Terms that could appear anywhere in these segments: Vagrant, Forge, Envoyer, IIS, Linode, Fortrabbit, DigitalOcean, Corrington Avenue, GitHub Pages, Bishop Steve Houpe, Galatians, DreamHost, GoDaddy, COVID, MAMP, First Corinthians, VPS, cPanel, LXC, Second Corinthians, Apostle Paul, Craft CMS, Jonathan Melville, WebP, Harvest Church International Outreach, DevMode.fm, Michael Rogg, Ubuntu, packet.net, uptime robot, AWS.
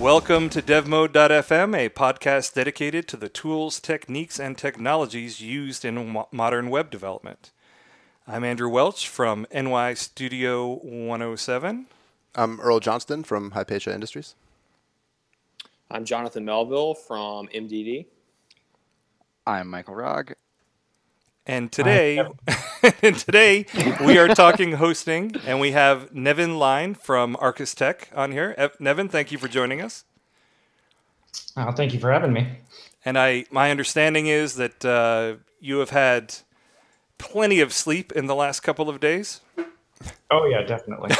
Welcome to DevMode.fm, a podcast dedicated to the tools, techniques, and technologies used in modern web development. I'm Andrew Welch from NY Studio 107. I'm Earl Johnston from Hypatia Industries. I'm Jonathan Melville from MDD. I'm Michael Rogg. And today, we are talking hosting, and we have Nevin Lyne from ArcusTech on here. Nevin, thank you for joining us. Oh, thank you for having me. And my understanding is that you have had plenty of sleep in the last couple of days. Oh yeah, definitely.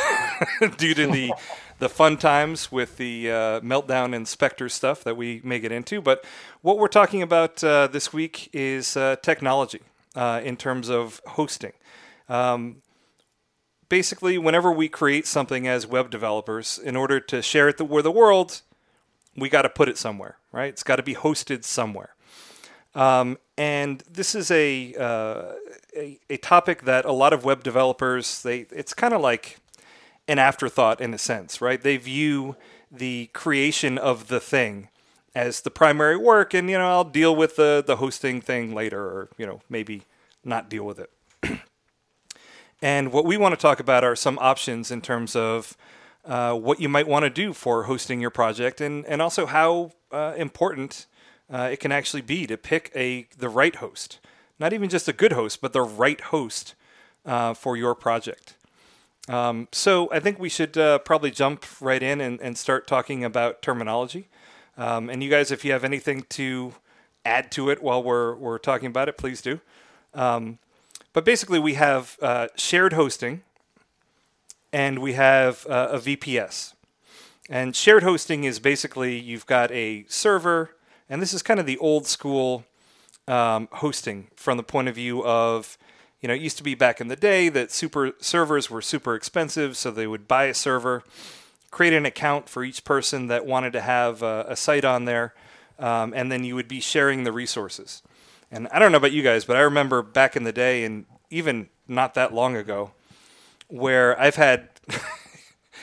Due to the fun times with the Meltdown and Spectre stuff that we may get into. But what we're talking about this week is technology. In terms of hosting. Basically, whenever we create something as web developers, in order to share it with the world, we got to put it somewhere, right? It's got to be hosted somewhere. And this is a topic that a lot of web developers, it's kind of like an afterthought in a sense, right? They view the creation of the thing as the primary work, and I'll deal with the hosting thing later, or maybe not deal with it. And what we want to talk about are some options in terms of what you might want to do for hosting your project, and also how important it can actually be to pick the right host, not even just a good host, but the right host for your project. So I think we should probably jump right in and start talking about terminology. And you guys, if you have anything to add to it while we're talking about it, please do. But basically, we have shared hosting, and we have a VPS. And shared hosting is basically you've got a server, and this is kind of the old school hosting from the point of view of, it used to be back in the day that servers were super expensive, so they would buy a server, create an account for each person that wanted to have a site on there, and then you would be sharing the resources. And I don't know about you guys, but I remember back in the day, and even not that long ago, where I've had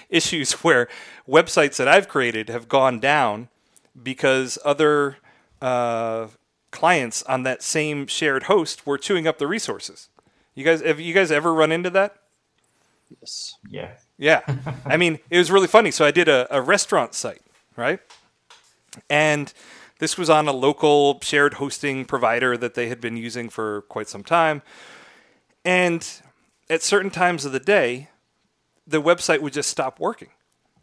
issues where websites that I've created have gone down because other clients on that same shared host were chewing up the resources. Have you guys ever run into that? Yes. Yeah. Yeah. I mean, it was really funny. So I did a restaurant site, right? And this was on a local shared hosting provider that they had been using for quite some time. And at certain times of the day, the website would just stop working.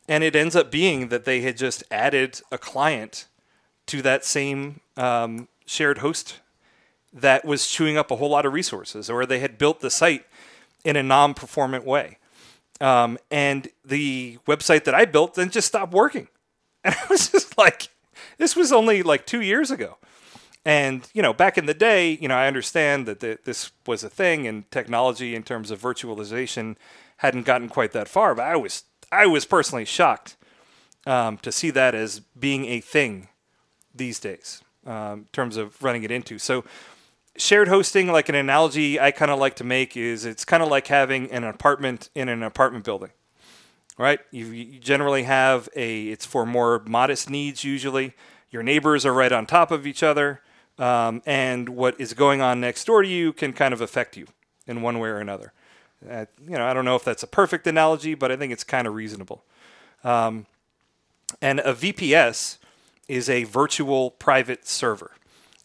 And it ends up being that they had just added a client to that same shared host that was chewing up a whole lot of resources, or they had built the site in a non-performant way. And the website that I built then just stopped working. And I was just like, this was only like 2 years ago. And, back in the day, I understand that this was a thing, and technology in terms of virtualization hadn't gotten quite that far. But I was personally shocked to see that as being a thing these days in terms of running it into. So shared hosting, like an analogy I kind of like to make, is it's kind of like having an apartment in an apartment building, right? You generally have it's for more modest needs usually. Your neighbors are right on top of each other, and what is going on next door to you can kind of affect you in one way or another. I don't know if that's a perfect analogy, but I think it's kind of reasonable. And a VPS is a virtual private server,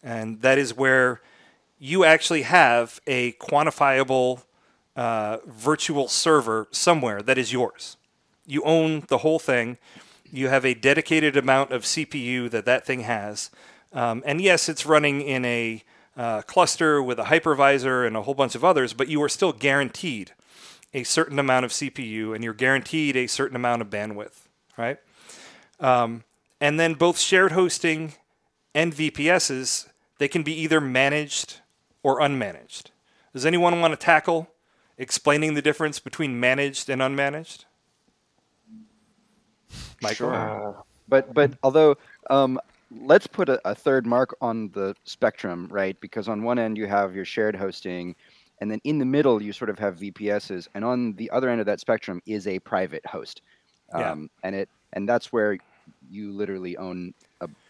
and that is where you actually have a quantifiable virtual server somewhere that is yours. You own the whole thing. You have a dedicated amount of CPU that thing has. And yes, it's running in a cluster with a hypervisor and a whole bunch of others, but you are still guaranteed a certain amount of CPU, and you're guaranteed a certain amount of bandwidth, right? And then both shared hosting and VPSs, they can be either managed or unmanaged. Does anyone want to tackle explaining the difference between managed and unmanaged? Michael? Sure. But although, let's put a third mark on the spectrum, right? Because on one end you have your shared hosting, and then in the middle you sort of have VPSs, and on the other end of that spectrum is a private host. And that's where you literally own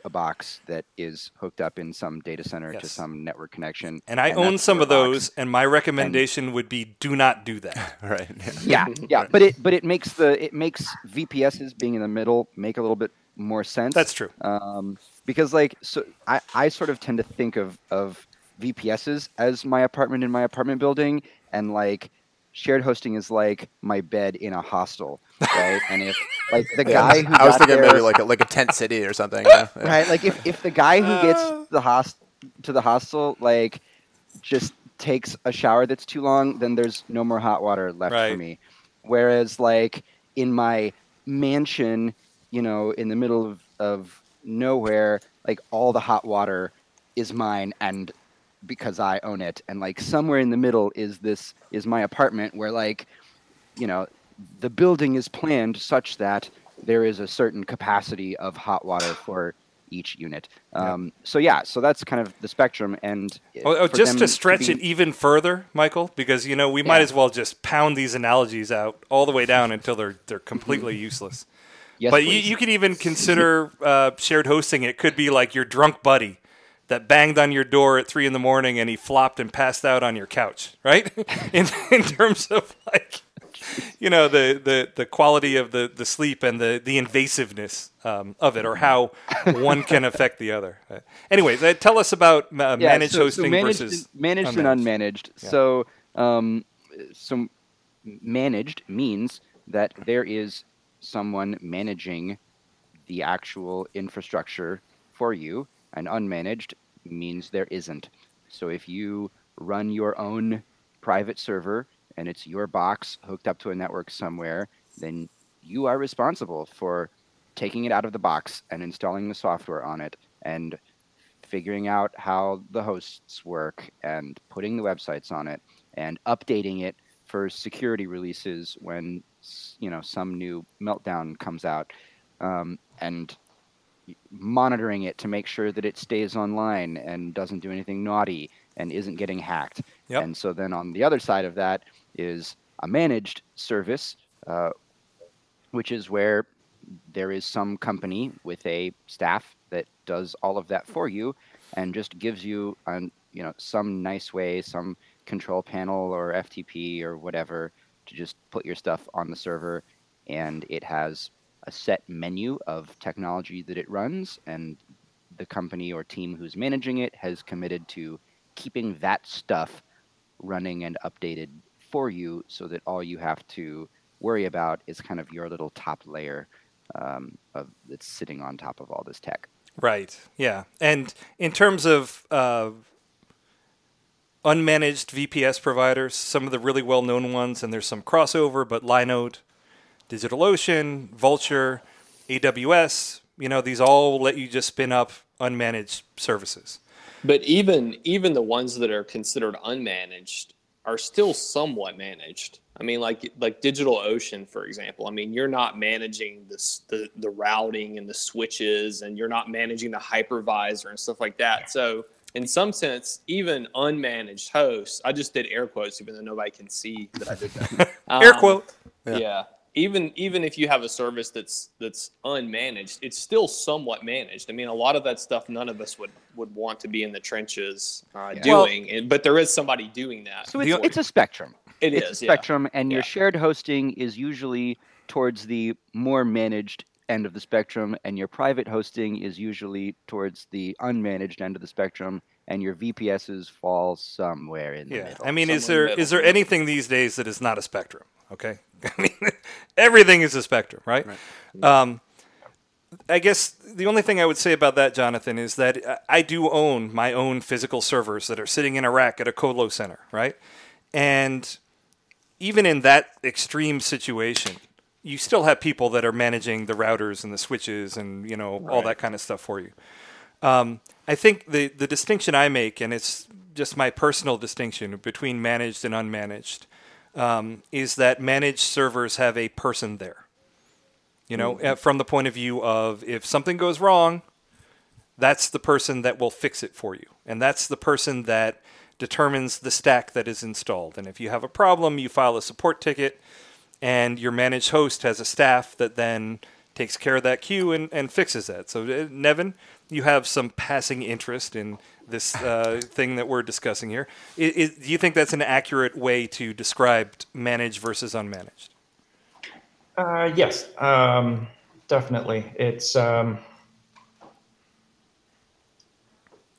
a box that is hooked up in some data center to some network connection. And I own some of those, and my recommendation would be do not do that. Right. Yeah. But it makes VPSs being in the middle make a little bit more sense. That's true. Because I sort of tend to think of VPSs as my apartment in my apartment building, and shared hosting is like my bed in a hostel, right? And if the guy who I was thinking maybe like a tent city or something, right? Like if the guy who gets to the hostel just takes a shower that's too long, then there's no more hot water left for me. Whereas in my mansion, in the middle of nowhere, all the hot water is mine, and because I own it, and somewhere in the middle is my apartment where the building is planned such that there is a certain capacity of hot water for each unit. So that's kind of the spectrum. And just to stretch it even further, Michael, because we might as well just pound these analogies out all the way down until they're completely useless. Yes, but you could even consider shared hosting. It could be your drunk buddy that banged on your door at 3 a.m. and he flopped and passed out on your couch, right? in terms of the quality of the sleep and the invasiveness of it, or how one can affect the other. Anyway, tell us about managed hosting versus managed and unmanaged. Yeah. So managed means that there is someone managing the actual infrastructure for you, and unmanaged means there isn't. So if you run your own private server and it's your box hooked up to a network somewhere, then you are responsible for taking it out of the box and installing the software on it and figuring out how the hosts work and putting the websites on it and updating it for security releases when some new Meltdown comes out, and monitoring it to make sure that it stays online and doesn't do anything naughty and isn't getting hacked. Yep. And so then on the other side of that is a managed service, which is where there is some company with a staff that does all of that for you and just gives you some nice way, some control panel or FTP or whatever, to just put your stuff on the server, and it has a set menu of technology that it runs, and the company or team who's managing it has committed to keeping that stuff running and updated for you, so that all you have to worry about is kind of your little top layer that's sitting on top of all this tech. Right, yeah. And in terms of unmanaged VPS providers, some of the really well-known ones, and there's some crossover, but Linode, DigitalOcean, Vultr, AWS, these all let you just spin up unmanaged services. But even the ones that are considered unmanaged are still somewhat managed. I mean, like DigitalOcean, for example. I mean, you're not managing the routing and the switches, and you're not managing the hypervisor and stuff like that. So in some sense, even unmanaged hosts, I just did air quotes even though nobody can see that I did that. Air quote. Yeah. Even if you have a service that's unmanaged, it's still somewhat managed. I mean, a lot of that stuff none of us would want to be in the trenches doing, but there is somebody doing that. So it's a spectrum. It's a spectrum, and your shared hosting is usually towards the more managed end of the spectrum, and your private hosting is usually towards the unmanaged end of the spectrum, and your VPSs fall somewhere in the middle. I mean, is there anything these days that is not a spectrum? Okay. I mean, everything is a spectrum, right? Yeah. I guess the only thing I would say about that, Jonathan, is that I do own my own physical servers that are sitting in a rack at a colo center, right? And even in that extreme situation, you still have people that are managing the routers and the switches and, all that kind of stuff for you. I think the distinction I make, and it's just my personal distinction between managed and unmanaged, is that managed servers have a person there, from the point of view of if something goes wrong, that's the person that will fix it for you. And that's the person that determines the stack that is installed. And if you have a problem, you file a support ticket, and your managed host has a staff that then takes care of that queue and fixes that. So, Nevin, you have some passing interest in this thing that we're discussing here. Do you think that's an accurate way to describe managed versus unmanaged? Yes, definitely.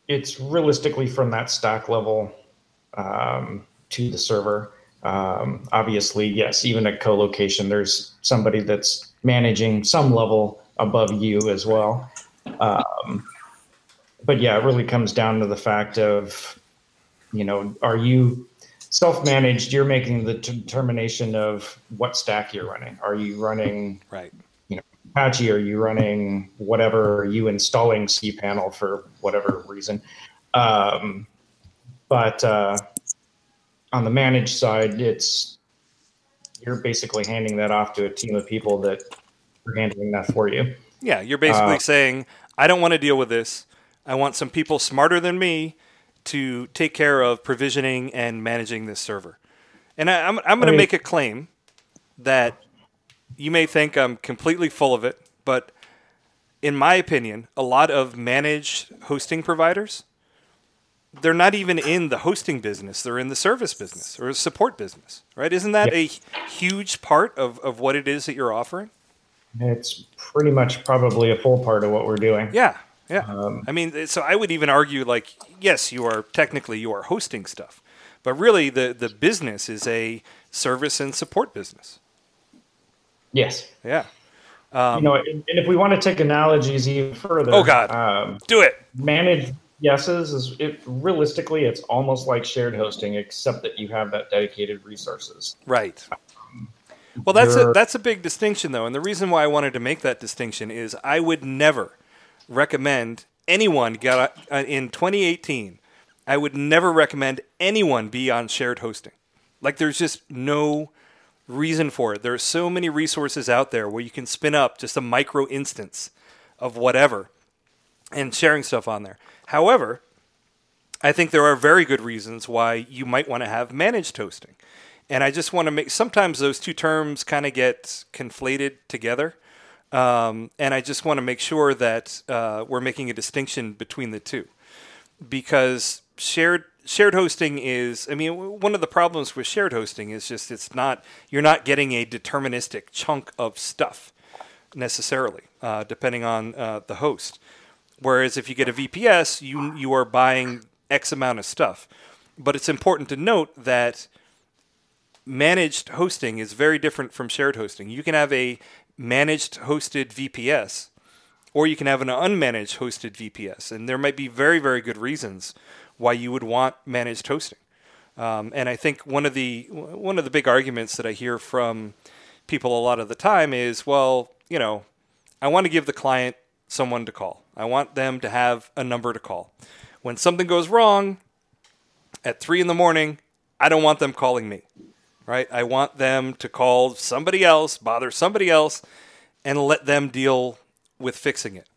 It's realistically from that stack level to the server. Obviously, yes, even at co-location, there's somebody that's managing some level above you as well. But yeah, it really comes down to the fact of, you know, are you self-managed? You're making the determination of what stack you're running. Are you running, right, you know, Apache? Are you running whatever? Are you installing cPanel for whatever reason? But on the managed side, you're basically handing that off to a team of people that are handling that for you. Yeah, you're basically saying, I don't want to deal with this. I want some people smarter than me to take care of provisioning and managing this server. And I'm going to make a claim that you may think I'm completely full of it, but in my opinion, a lot of managed hosting providers, they're not even in the hosting business. They're in the service business or support business, right? Isn't that a huge part of what it is that you're offering? It's pretty much probably a full part of what we're doing. Yeah. Yeah. I mean, so I would even argue, like, yes, you are hosting stuff, but really the business is a service and support business. Yes. Yeah. You know, and if we want to take analogies even further. Oh, God. Do it. Managed yeses is realistically, it's almost like shared hosting, except that you have that dedicated resources. Right. Well, that's a big distinction, though. And the reason why I wanted to make that distinction is I would never recommend anyone in 2018. I would never recommend anyone be on shared hosting. Like, there's just no reason for it. There are so many resources out there where you can spin up just a micro instance of whatever and sharing stuff on there. However, I think there are very good reasons why you might want to have managed hosting. And I just want to sometimes those two terms kind of get conflated together. And I just want to make sure that we're making a distinction between the two, because shared hosting is, I mean, one of the problems with shared hosting is just you're not getting a deterministic chunk of stuff necessarily, depending on the host. Whereas if you get a VPS, you are buying X amount of stuff. But it's important to note that managed hosting is very different from shared hosting. You can have a managed hosted VPS, or you can have an unmanaged hosted VPS. And there might be very, very good reasons why you would want managed hosting. And I think one of the big arguments that I hear from people a lot of the time is, well, you know, I want to give the client someone to call. I want them to have a number to call. When something goes wrong at 3 a.m, I don't want them calling me. Right? I want them to call somebody else, bother somebody else, and let them deal with fixing it.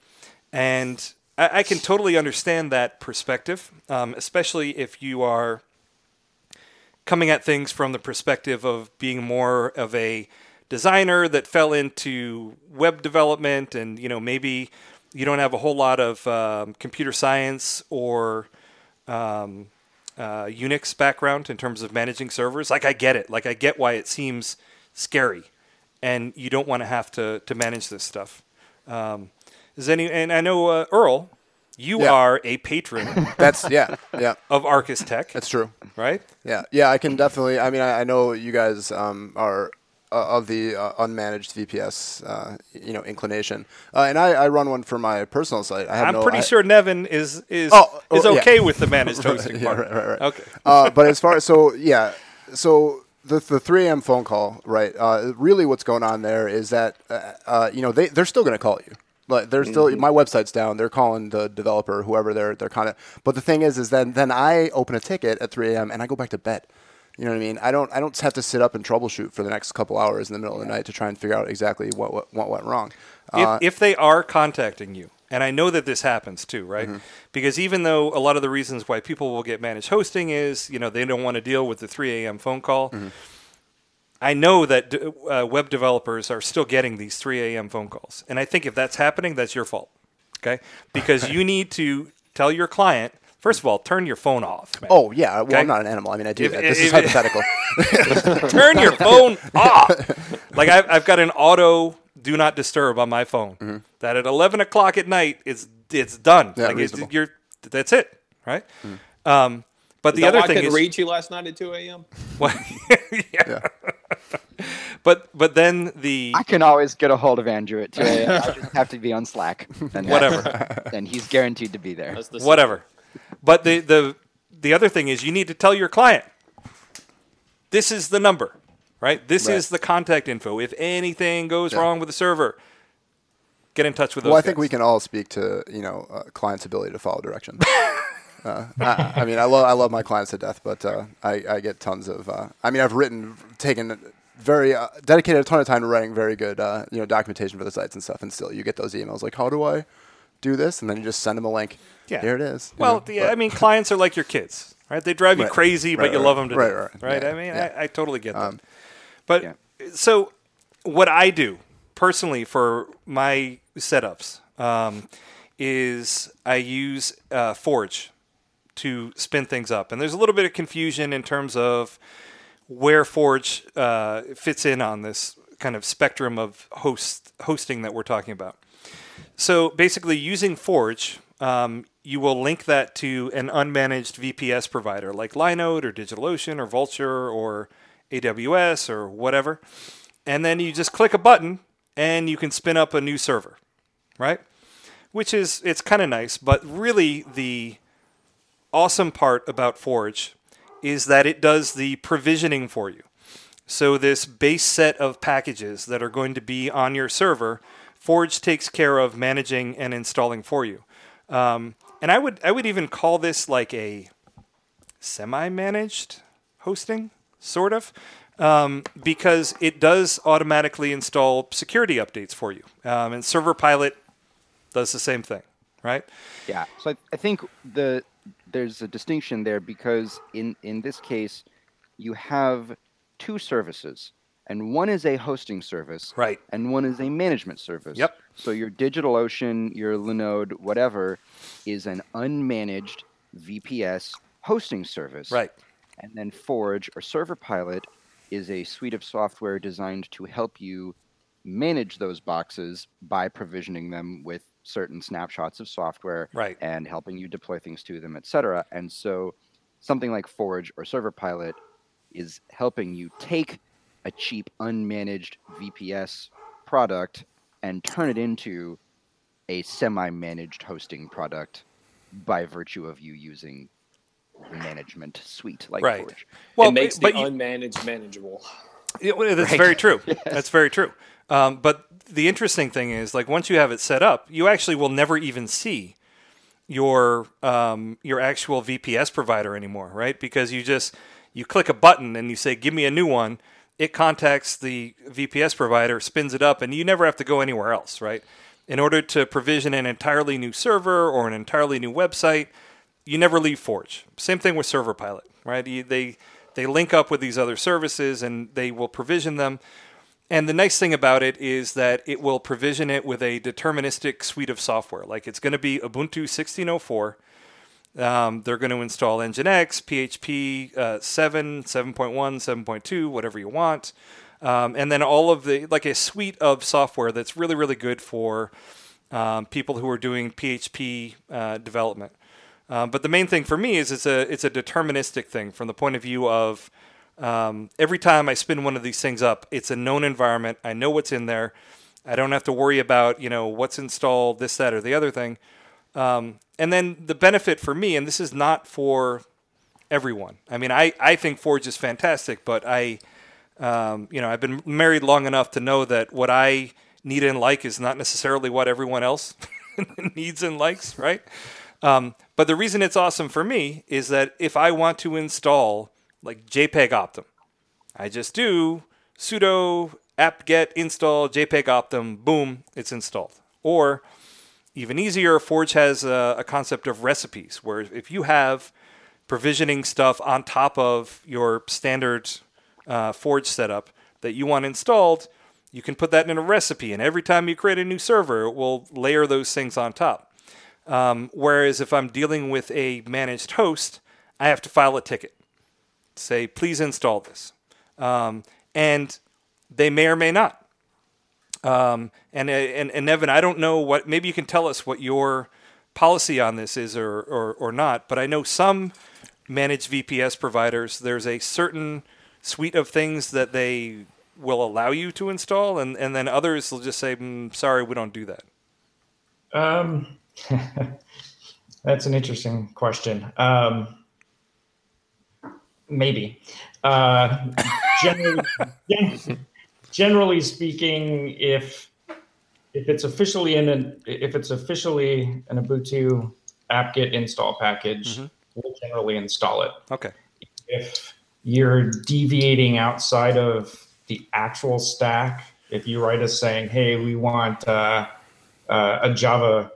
And I can totally understand that perspective, especially if you are coming at things from the perspective of being more of a designer that fell into web development, and you know, maybe you don't have a whole lot of computer science or Unix background in terms of managing servers. Like, I get it. Like, I get why it seems scary, and you don't want to have to manage this stuff. And I know Earl, you are a patron. That's of ArcusTech. That's true, right? Yeah. I can definitely. I mean, I know you guys are of the unmanaged VPS, inclination. And I run one for my personal site. I'm pretty sure Nevin is okay with the managed hosting part. Right. Okay. But as far as, the 3 a.m. phone call, right? Really, what's going on there is that they're still going to call you. Like, they're still, my website's down. They're calling the developer, whoever they're kind of. But the thing is then I open a ticket at 3 a.m. and I go back to bed. You know what I mean? I don't have to sit up and troubleshoot for the next couple hours in the middle of the night to try and figure out exactly what went wrong. If they are contacting you, and I know that this happens too, right? Mm-hmm. Because even though a lot of the reasons why people will get managed hosting is, you know, they don't want to deal with the 3 a.m. phone call. Mm-hmm. I know that web developers are still getting these 3 a.m. phone calls. And I think if that's happening, that's your fault, okay? Because you need to tell your client, first of all, turn your phone off, man. Oh, yeah. Well, okay? I'm not an animal. I mean, I do that. This is hypothetical. Turn your phone off. Like, I've got an auto do not disturb on my phone mm-hmm. that at 11 o'clock at night, it's done. Yeah, like that's it, right? Mm-hmm. But the other thing is... I couldn't reach you last night at 2 a.m.? Well, yeah. But then I can always get a hold of Andrew at 2 a.m. I just have to be on Slack. And whatever. Then he's guaranteed to be there. Whatever. But the other thing is you need to tell your client, this is the number, right? This is the contact info. If anything goes wrong with the server... Get in touch with those guys. I think we can all speak to clients' ability to follow directions. I love my clients to death, but I get tons of. I've taken very dedicated a ton of time to writing very good documentation for the sites and stuff, and still you get those emails like, how do I do this? And then you just send them a link. Yeah, here it is. Well, clients are like your kids, right? They drive you crazy, but you love them to death, right? Yeah, I totally get that. But so what I do personally for my setups is I use Forge to spin things up. And there's a little bit of confusion in terms of where Forge fits in on this kind of spectrum of hosting that we're talking about. So basically using Forge, you will link that to an unmanaged VPS provider like Linode or DigitalOcean or Vultr or AWS or whatever. And then you just click a button and you can spin up a new server, right? Which is, it's kind of nice, but really the awesome part about Forge is that it does the provisioning for you. So this base set of packages that are going to be on your server, Forge takes care of managing and installing for you. And I would even call this like a semi-managed hosting, sort of. Because it does automatically install security updates for you. And ServerPilot does the same thing, right? Yeah. So I think there's a distinction there because in this case, you have two services. And one is a hosting service. Right. And one is a management service. Yep. So your DigitalOcean, your Linode, whatever, is an unmanaged VPS hosting service. Right. And then Forge or ServerPilot is a suite of software designed to help you manage those boxes by provisioning them with certain snapshots of software and helping you deploy things to them, et cetera. And so something like Forge or ServerPilot is helping you take a cheap, unmanaged VPS product and turn it into a semi-managed hosting product by virtue of you using management suite like Forge. Well, it makes the unmanaged manageable. That's very true. Yes. That's very true. But the interesting thing is, like, once you have it set up, you actually will never even see your actual VPS provider anymore, right? Because you click a button and you say, "Give me a new one." It contacts the VPS provider, spins it up, and you never have to go anywhere else, right? In order to provision an entirely new server or an entirely new website, you never leave Forge. Same thing with ServerPilot, right? They link up with these other services and they will provision them. And the nice thing about it is that it will provision it with a deterministic suite of software. Like, it's going to be Ubuntu 16.04. They're going to install Nginx, PHP 7, 7.1, 7.2, whatever you want. And then all of a suite of software that's really, really good for people who are doing PHP development. But the main thing for me is it's a deterministic thing from the point of view of every time I spin one of these things up, it's a known environment. I know what's in there. I don't have to worry about what's installed, this, that, or the other thing. And then the benefit for me, and this is not for everyone. I mean, I think Forge is fantastic, but I've been married long enough to know that what I need and like is not necessarily what everyone else needs and likes, right? But the reason it's awesome for me is that if I want to install like jpegoptim, I just do sudo apt-get install jpegoptim, boom, it's installed. Or even easier, Forge has a concept of recipes where if you have provisioning stuff on top of your standard Forge setup, that you want installed, you can put that in a recipe, and every time you create a new server, it will layer those things on top. Whereas if I'm dealing with a managed host, I have to file a ticket. Say, please install this. And they may or may not. And Nevin, I don't know what, maybe you can tell us what your policy on this is or not, but I know some managed VPS providers, there's a certain suite of things that they will allow you to install, and then others will just say, sorry, we don't do that. That's an interesting question. Maybe. Generally speaking, if it's officially an Ubuntu apt-get install package, mm-hmm. we'll generally install it. Okay. If you're deviating outside of the actual stack, if you write us saying, "Hey, we want a Java,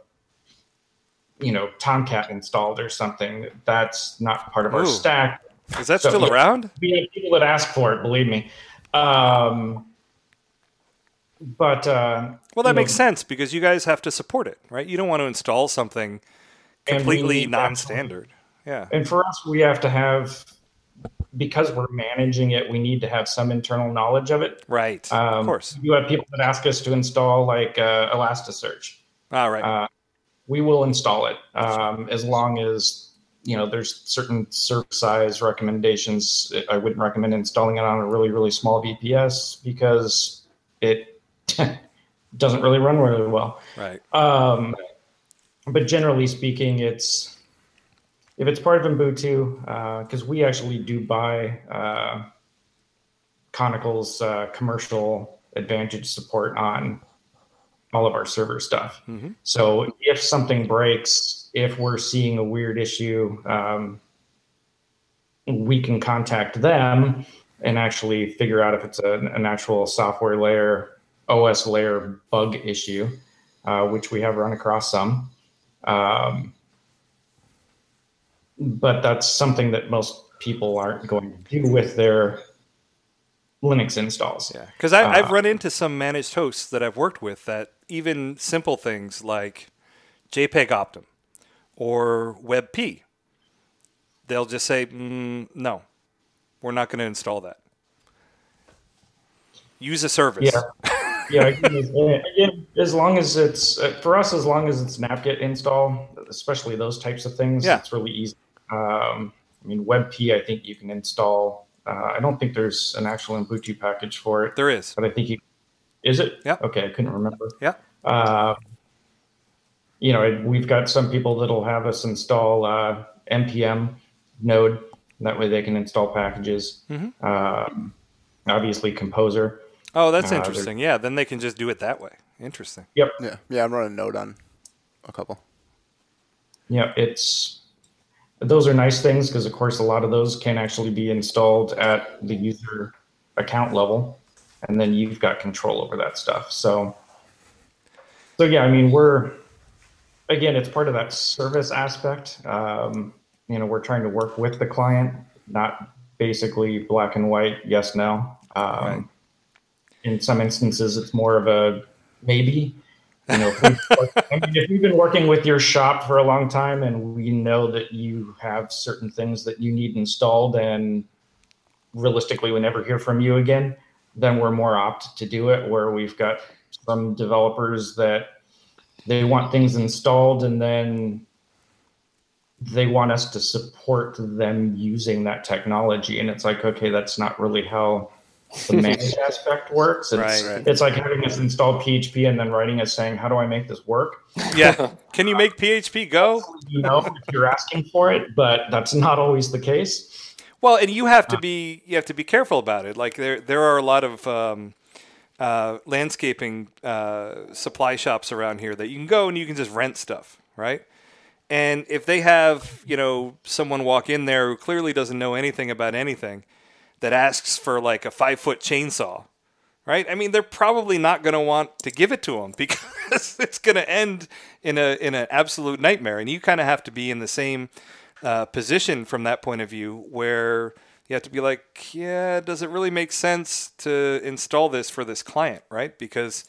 Tomcat installed or something," that's not part of our stack. Is that still around? We have people that ask for it, believe me. Well, that makes sense because you guys have to support it, right? You don't want to install something completely non-standard. Yeah. And for us, we have to have, because we're managing it, we need to have some internal knowledge of it. Right. Of course. You have people that ask us to install like Elasticsearch. All right. We will install it as long as there's certain server size recommendations. I wouldn't recommend installing it on a really, really small VPS because it doesn't really run really well. Right. But generally speaking, if it's part of Ubuntu, because we actually do buy Conical's commercial advantage support on all of our server stuff. Mm-hmm. So if something breaks, if we're seeing a weird issue, we can contact them and actually figure out if it's an actual software layer, OS layer bug issue, which we have run across some. But that's something that most people aren't going to do with their Linux installs. Yeah, because I've run into some managed hosts that I've worked with that even simple things like jpegoptim or WebP, they'll just say, no, we're not going to install that. Use a service. Yeah, Again, as long as it's, for us, as long as it's an apt-get install, especially those types of things, it's really easy. WebP, I think you can install. I don't think there's an actual Ubuntu package for it. There is. But I think you... Is it? Yeah. Okay, I couldn't remember. Yeah. We've got some people that'll have us install npm node. That way they can install packages. Mm-hmm. Obviously, Composer. Oh, that's interesting. Yeah, then they can just do it that way. Interesting. Yep. Yeah, I'm running node on a couple. Yeah, those are nice things because, of course, a lot of those can actually be installed at the user account level. And then you've got control over that stuff. So yeah, it's part of that service aspect. We're trying to work with the client, not basically black and white, yes, no. Right. In some instances, it's more of a maybe. If you've been working with your shop for a long time and we know that you have certain things that you need installed and realistically we never hear from you again, then we're more apt to do it, where we've got some developers that they want things installed and then they want us to support them using that technology. And it's like, okay, that's not really how the managed aspect works. It's like having us install PHP and then writing us saying, how do I make this work? Yeah. Can you make PHP go? If you're asking for it, but that's not always the case. Well, and you have to be careful about it. Like there are a lot of landscaping supply shops around here that you can go and you can just rent stuff, right? And if they have, someone walk in there who clearly doesn't know anything about anything that asks for like a 5-foot chainsaw, right? They're probably not going to want to give it to them because it's going to end in an absolute nightmare. And you kind of have to be in the same position from that point of view, where you have to be like, yeah, does it really make sense to install this for this client, right? Because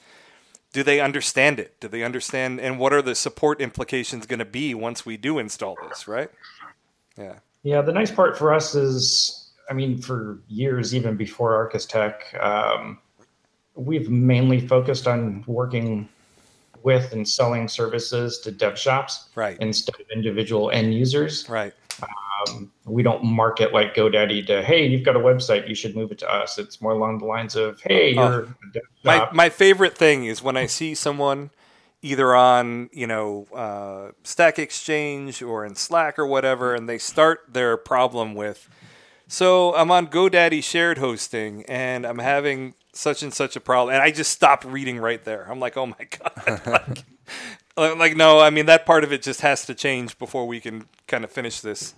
do they understand it? Do they understand? And what are the support implications going to be once we do install this, right? Yeah. Yeah, the nice part for us is, I mean, for years, even before ArcusTech, we've mainly focused on working with and selling services to dev shops, right, instead of individual end users. Right. We don't market like GoDaddy to, hey, you've got a website, you should move it to us. It's more along the lines of, hey, you're a dev shop. My favorite thing is when I see someone either on, Stack Exchange or in Slack or whatever, and they start their problem with, so I'm on GoDaddy shared hosting and I'm having such and such a problem. And I just stopped reading right there. I'm like, oh my God. No, I mean, that part of it just has to change before we can kind of finish this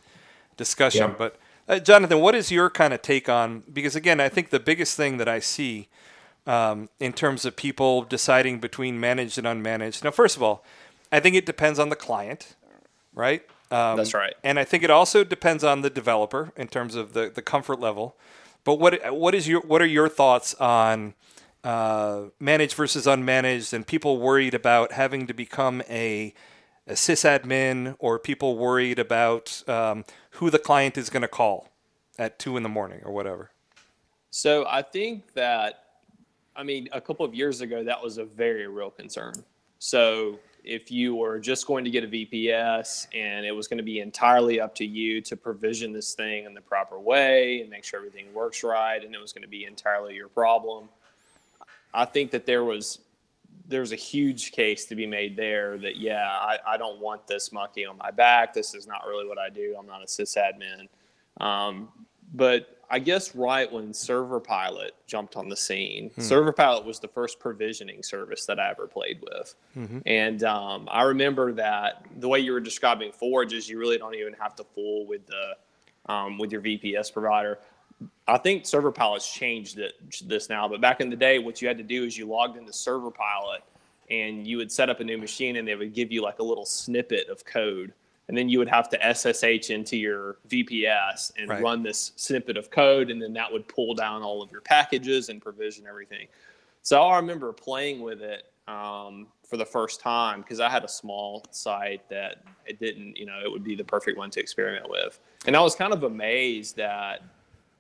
discussion. Yeah. But Jonathan, what is your kind of take on, because again, I think the biggest thing that I see in terms of people deciding between managed and unmanaged. Now, first of all, I think it depends on the client, right? That's right. And I think it also depends on the developer in terms of the comfort level. But what are your thoughts on managed versus unmanaged, and people worried about having to become a sysadmin, or people worried about who the client is going to call at 2 a.m. or whatever? So I think that, a couple of years ago, that was a very real concern. So if you were just going to get a VPS and it was going to be entirely up to you to provision this thing in the proper way and make sure everything works right, and it was going to be entirely your problem, I think that there was a huge case to be made there that, I don't want this monkey on my back. This is not really what I do. I'm not a sysadmin. But I guess right when ServerPilot jumped on the scene, ServerPilot was the first provisioning service that I ever played with. Mm-hmm. And I remember that the way you were describing Forge is you really don't even have to fool with with your VPS provider. I think ServerPilot's changed this now, but back in the day, what you had to do is you logged into ServerPilot and you would set up a new machine and they would give you like a little snippet of code. And then you would have to SSH into your VPS and run this snippet of code, and then that would pull down all of your packages and provision everything. So I remember playing with it for the first time because I had a small site that it didn't, it would be the perfect one to experiment with. And I was kind of amazed at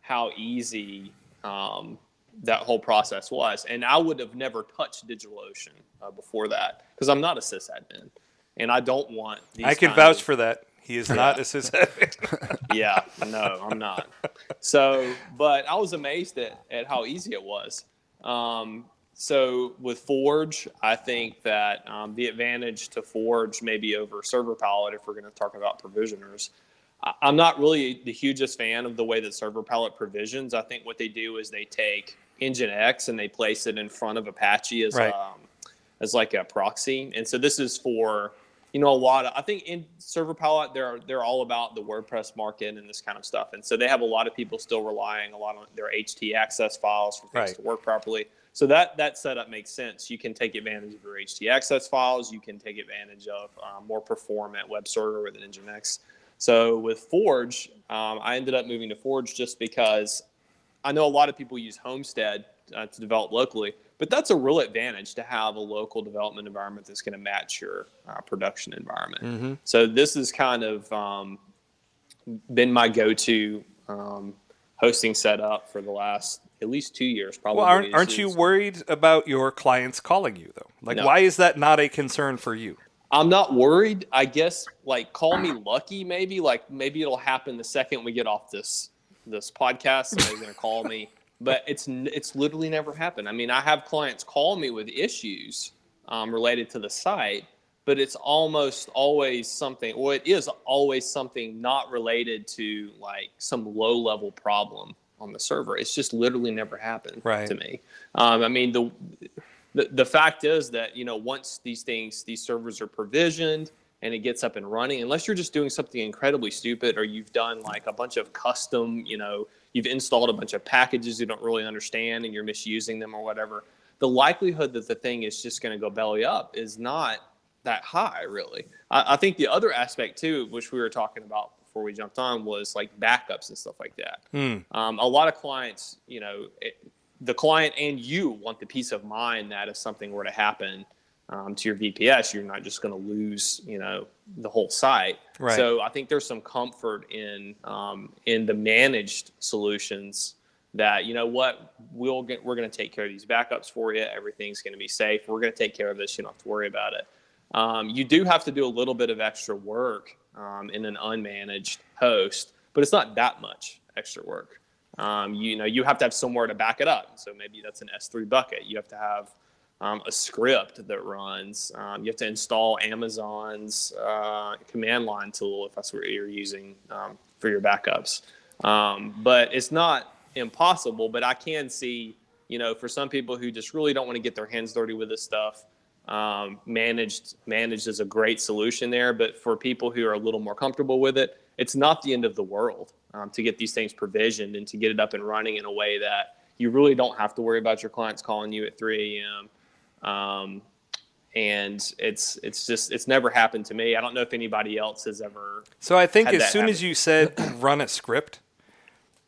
how easy that whole process was. And I would have never touched DigitalOcean before that because I'm not a sysadmin. And I don't want these. I can vouch for that. He is not a sysadmin. No, I'm not. So, but I was amazed at how easy it was. So with Forge, I think that the advantage to Forge maybe over ServerPilot, if we're going to talk about provisioners, I'm not really the hugest fan of the way that ServerPilot provisions. I think what they do is they take Nginx and they place it in front of Apache as like a proxy. And so this is for, a lot of, I think in ServerPilot, they're all about the WordPress market and this kind of stuff. And so they have a lot of people still relying a lot on their HT access files for things to work properly. So that setup makes sense. You can take advantage of your HT access files. You can take advantage of more performant web server with an Nginx. So with Forge, I ended up moving to Forge just because I know a lot of people use Homestead to develop locally. But that's a real advantage to have a local development environment that's going to match your production environment. Mm-hmm. So this has kind of been my go-to hosting setup for the last at least 2 years. Probably. Well, aren't you worried about your clients calling you though? Like, no. Why is that not a concern for you? I'm not worried. I guess call me lucky, maybe. Maybe it'll happen the second we get off this podcast. Somebody's going to call me. But it's literally never happened. I have clients call me with issues related to the site, but it's almost always something, or it is always something not related to some low-level problem on the server. It's just literally never happened to me. The fact is that, once these servers are provisioned and it gets up and running, unless you're just doing something incredibly stupid or you've done a bunch of custom, you've installed a bunch of packages you don't really understand and you're misusing them or whatever, the likelihood that the thing is just going to go belly up is not that high, really. I think the other aspect, too, which we were talking about before we jumped on was like backups and stuff like that. A lot of clients, you know, the client and you want the peace of mind that if something were to happen to your VPS, you're not just going to lose, you know, the whole site. Right. So I think there's some comfort in the managed solutions that, you know what, we're going to take care of these backups for you. Everything's going to be safe. We're going to take care of this. You don't have to worry about it. You do have to do a little bit of extra work in an unmanaged host, but it's not that much extra work. You know, you have to have somewhere to back it up. So maybe that's an S3 bucket. You have to have a script that runs. You have to install Amazon's command line tool if that's what you're using for your backups. But it's not impossible, but I can see, you know, for some people who just really don't want to get their hands dirty with this stuff, managed is a great solution there. But for people who are a little more comfortable with it, it's not the end of the world to get these things provisioned and to get it up and running in a way that you really don't have to worry about your clients calling you at 3 a.m. And it's never happened to me. I don't know if anybody else has ever. So I think as soon as you said run a script,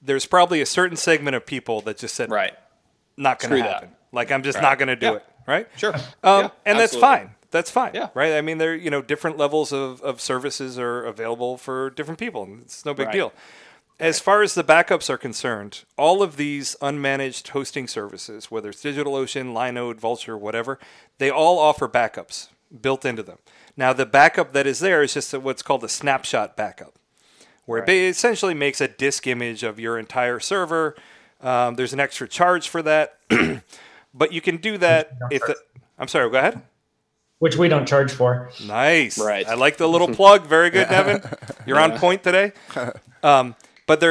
there's probably a certain segment of people that just said, right, not going to happen. That. Like, I'm just not going to do it. Right. Sure. And absolutely. That's fine. Yeah. Right. I mean, there, you know, different levels of services are available for different people. And it's no big deal. As far as the backups are concerned, all of these unmanaged hosting services, whether it's DigitalOcean, Linode, Vultr, whatever, they all offer backups built into them. Now, the backup that is there is just what's called a snapshot backup, where it essentially makes a disk image of your entire server. There's an extra charge for that, but you can do that. I'm sorry, go ahead. Which we don't charge for. Nice. Right. I like the little plug. Very good, Nevin. You're on point today. But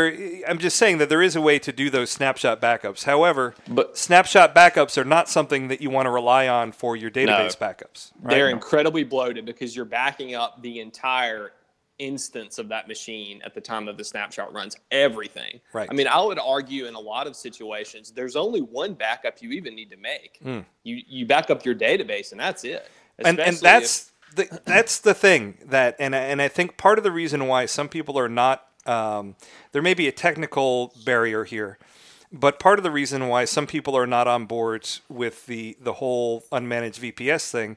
I'm just saying that there is a way to do those snapshot backups. However, snapshot backups are not something that you want to rely on for your database backups. Right? They're incredibly bloated because you're backing up the entire instance of that machine at the time of the snapshot runs, everything. Right. I mean, I would argue in a lot of situations, there's only one backup you even need to make. You back up your database and that's it. And that's the thing that, and I think part of the reason why some people are not, there may be a technical barrier here, but part of the reason why some people are not on board with the whole unmanaged VPS thing,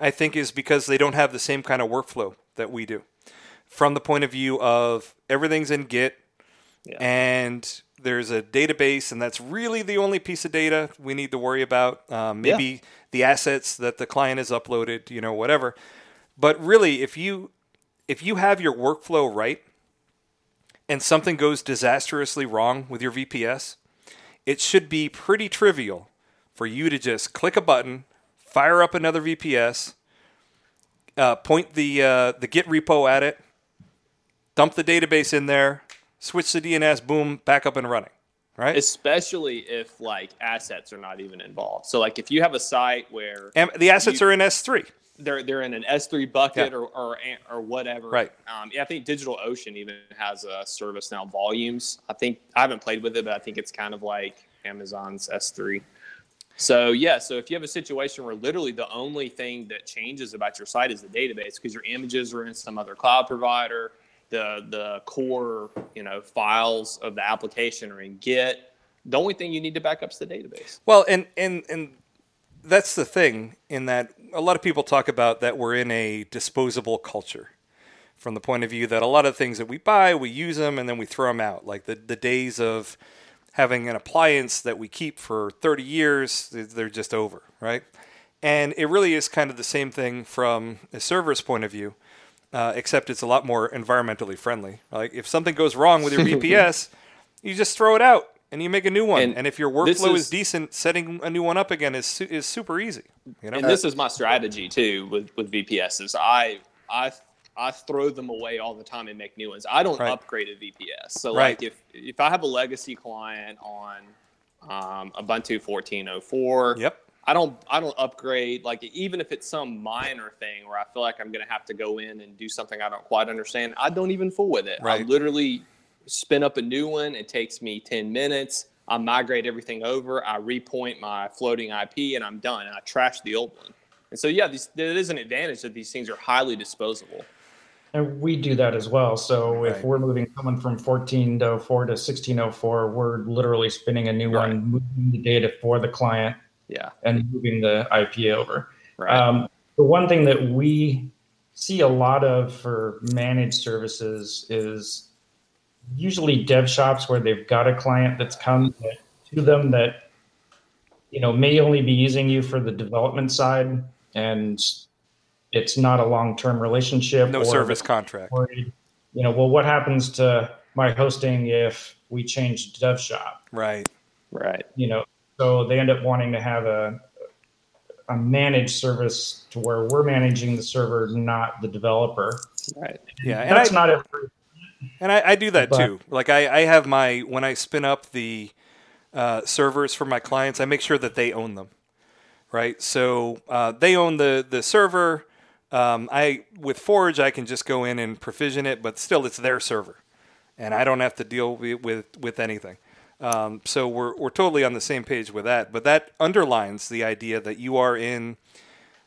I think, is because they don't have the same kind of workflow that we do. From the point of view of everything's in Git, and there's a database, and that's really the only piece of data we need to worry about. Maybe the assets that the client has uploaded, you know, whatever. But really, if you have your workflow right, and something goes disastrously wrong with your VPS, it should be pretty trivial for you to just click a button, fire up another VPS, point the Git repo at it, dump the database in there, switch the DNS, boom, back up and running, right? Especially if, like, assets are not even involved. So, like, if you have a site where... And the assets are in S3. They're in an S3 bucket or whatever. Right. I think DigitalOcean even has a service now, Volumes. I think I haven't played with it, but I think it's kind of like Amazon's S3. So so if you have a situation where literally the only thing that changes about your site is the database, because your images are in some other cloud provider, the core, you know, files of the application are in Git, the only thing you need to back up is the database. Well, and that's the thing, in that a lot of people talk about that we're in a disposable culture from the point of view that a lot of things that we buy, we use them, and then we throw them out. Like the days of having an appliance that we keep for 30 years, they're just over, right? And it really is kind of the same thing from a server's point of view, except it's a lot more environmentally friendly. Like if something goes wrong with your VPS, you just throw it out. And you make a new one. And if your workflow is decent, setting a new one up again is super easy. You know? And this is my strategy, too, with VPSs. I throw them away all the time and make new ones. I don't upgrade a VPS. So, like, if I have a legacy client on Ubuntu 14.04, I don't upgrade. Like, even if it's some minor thing where I feel like I'm going to have to go in and do something I don't quite understand, I don't even fool with it. Right. I literally... spin up a new one. It takes me 10 minutes. I migrate everything over. I repoint my floating IP, and I'm done. And I trash the old one. And so, there is an advantage that these things are highly disposable. And we do that as well. So if we're moving someone from 1404 to 1604, we're literally spinning a new one, moving the data for the client and moving the IP over. The one thing that we see a lot of for managed services is usually dev shops where they've got a client that's come to them that, you know, may only be using you for the development side, and it's not a long-term relationship. No service contract. Or, you know, well, what happens to my hosting if we change dev shop? Right. You know, so they end up wanting to have a managed service to where we're managing the server, not the developer. Right. Yeah. And that's not every. And I do that too. Like I have my, when I spin up the servers for my clients, I make sure that they own them. Right. So they own the server. With Forge, I can just go in and provision it, but still it's their server and I don't have to deal with anything. So we're totally on the same page with that, but that underlines the idea that you are in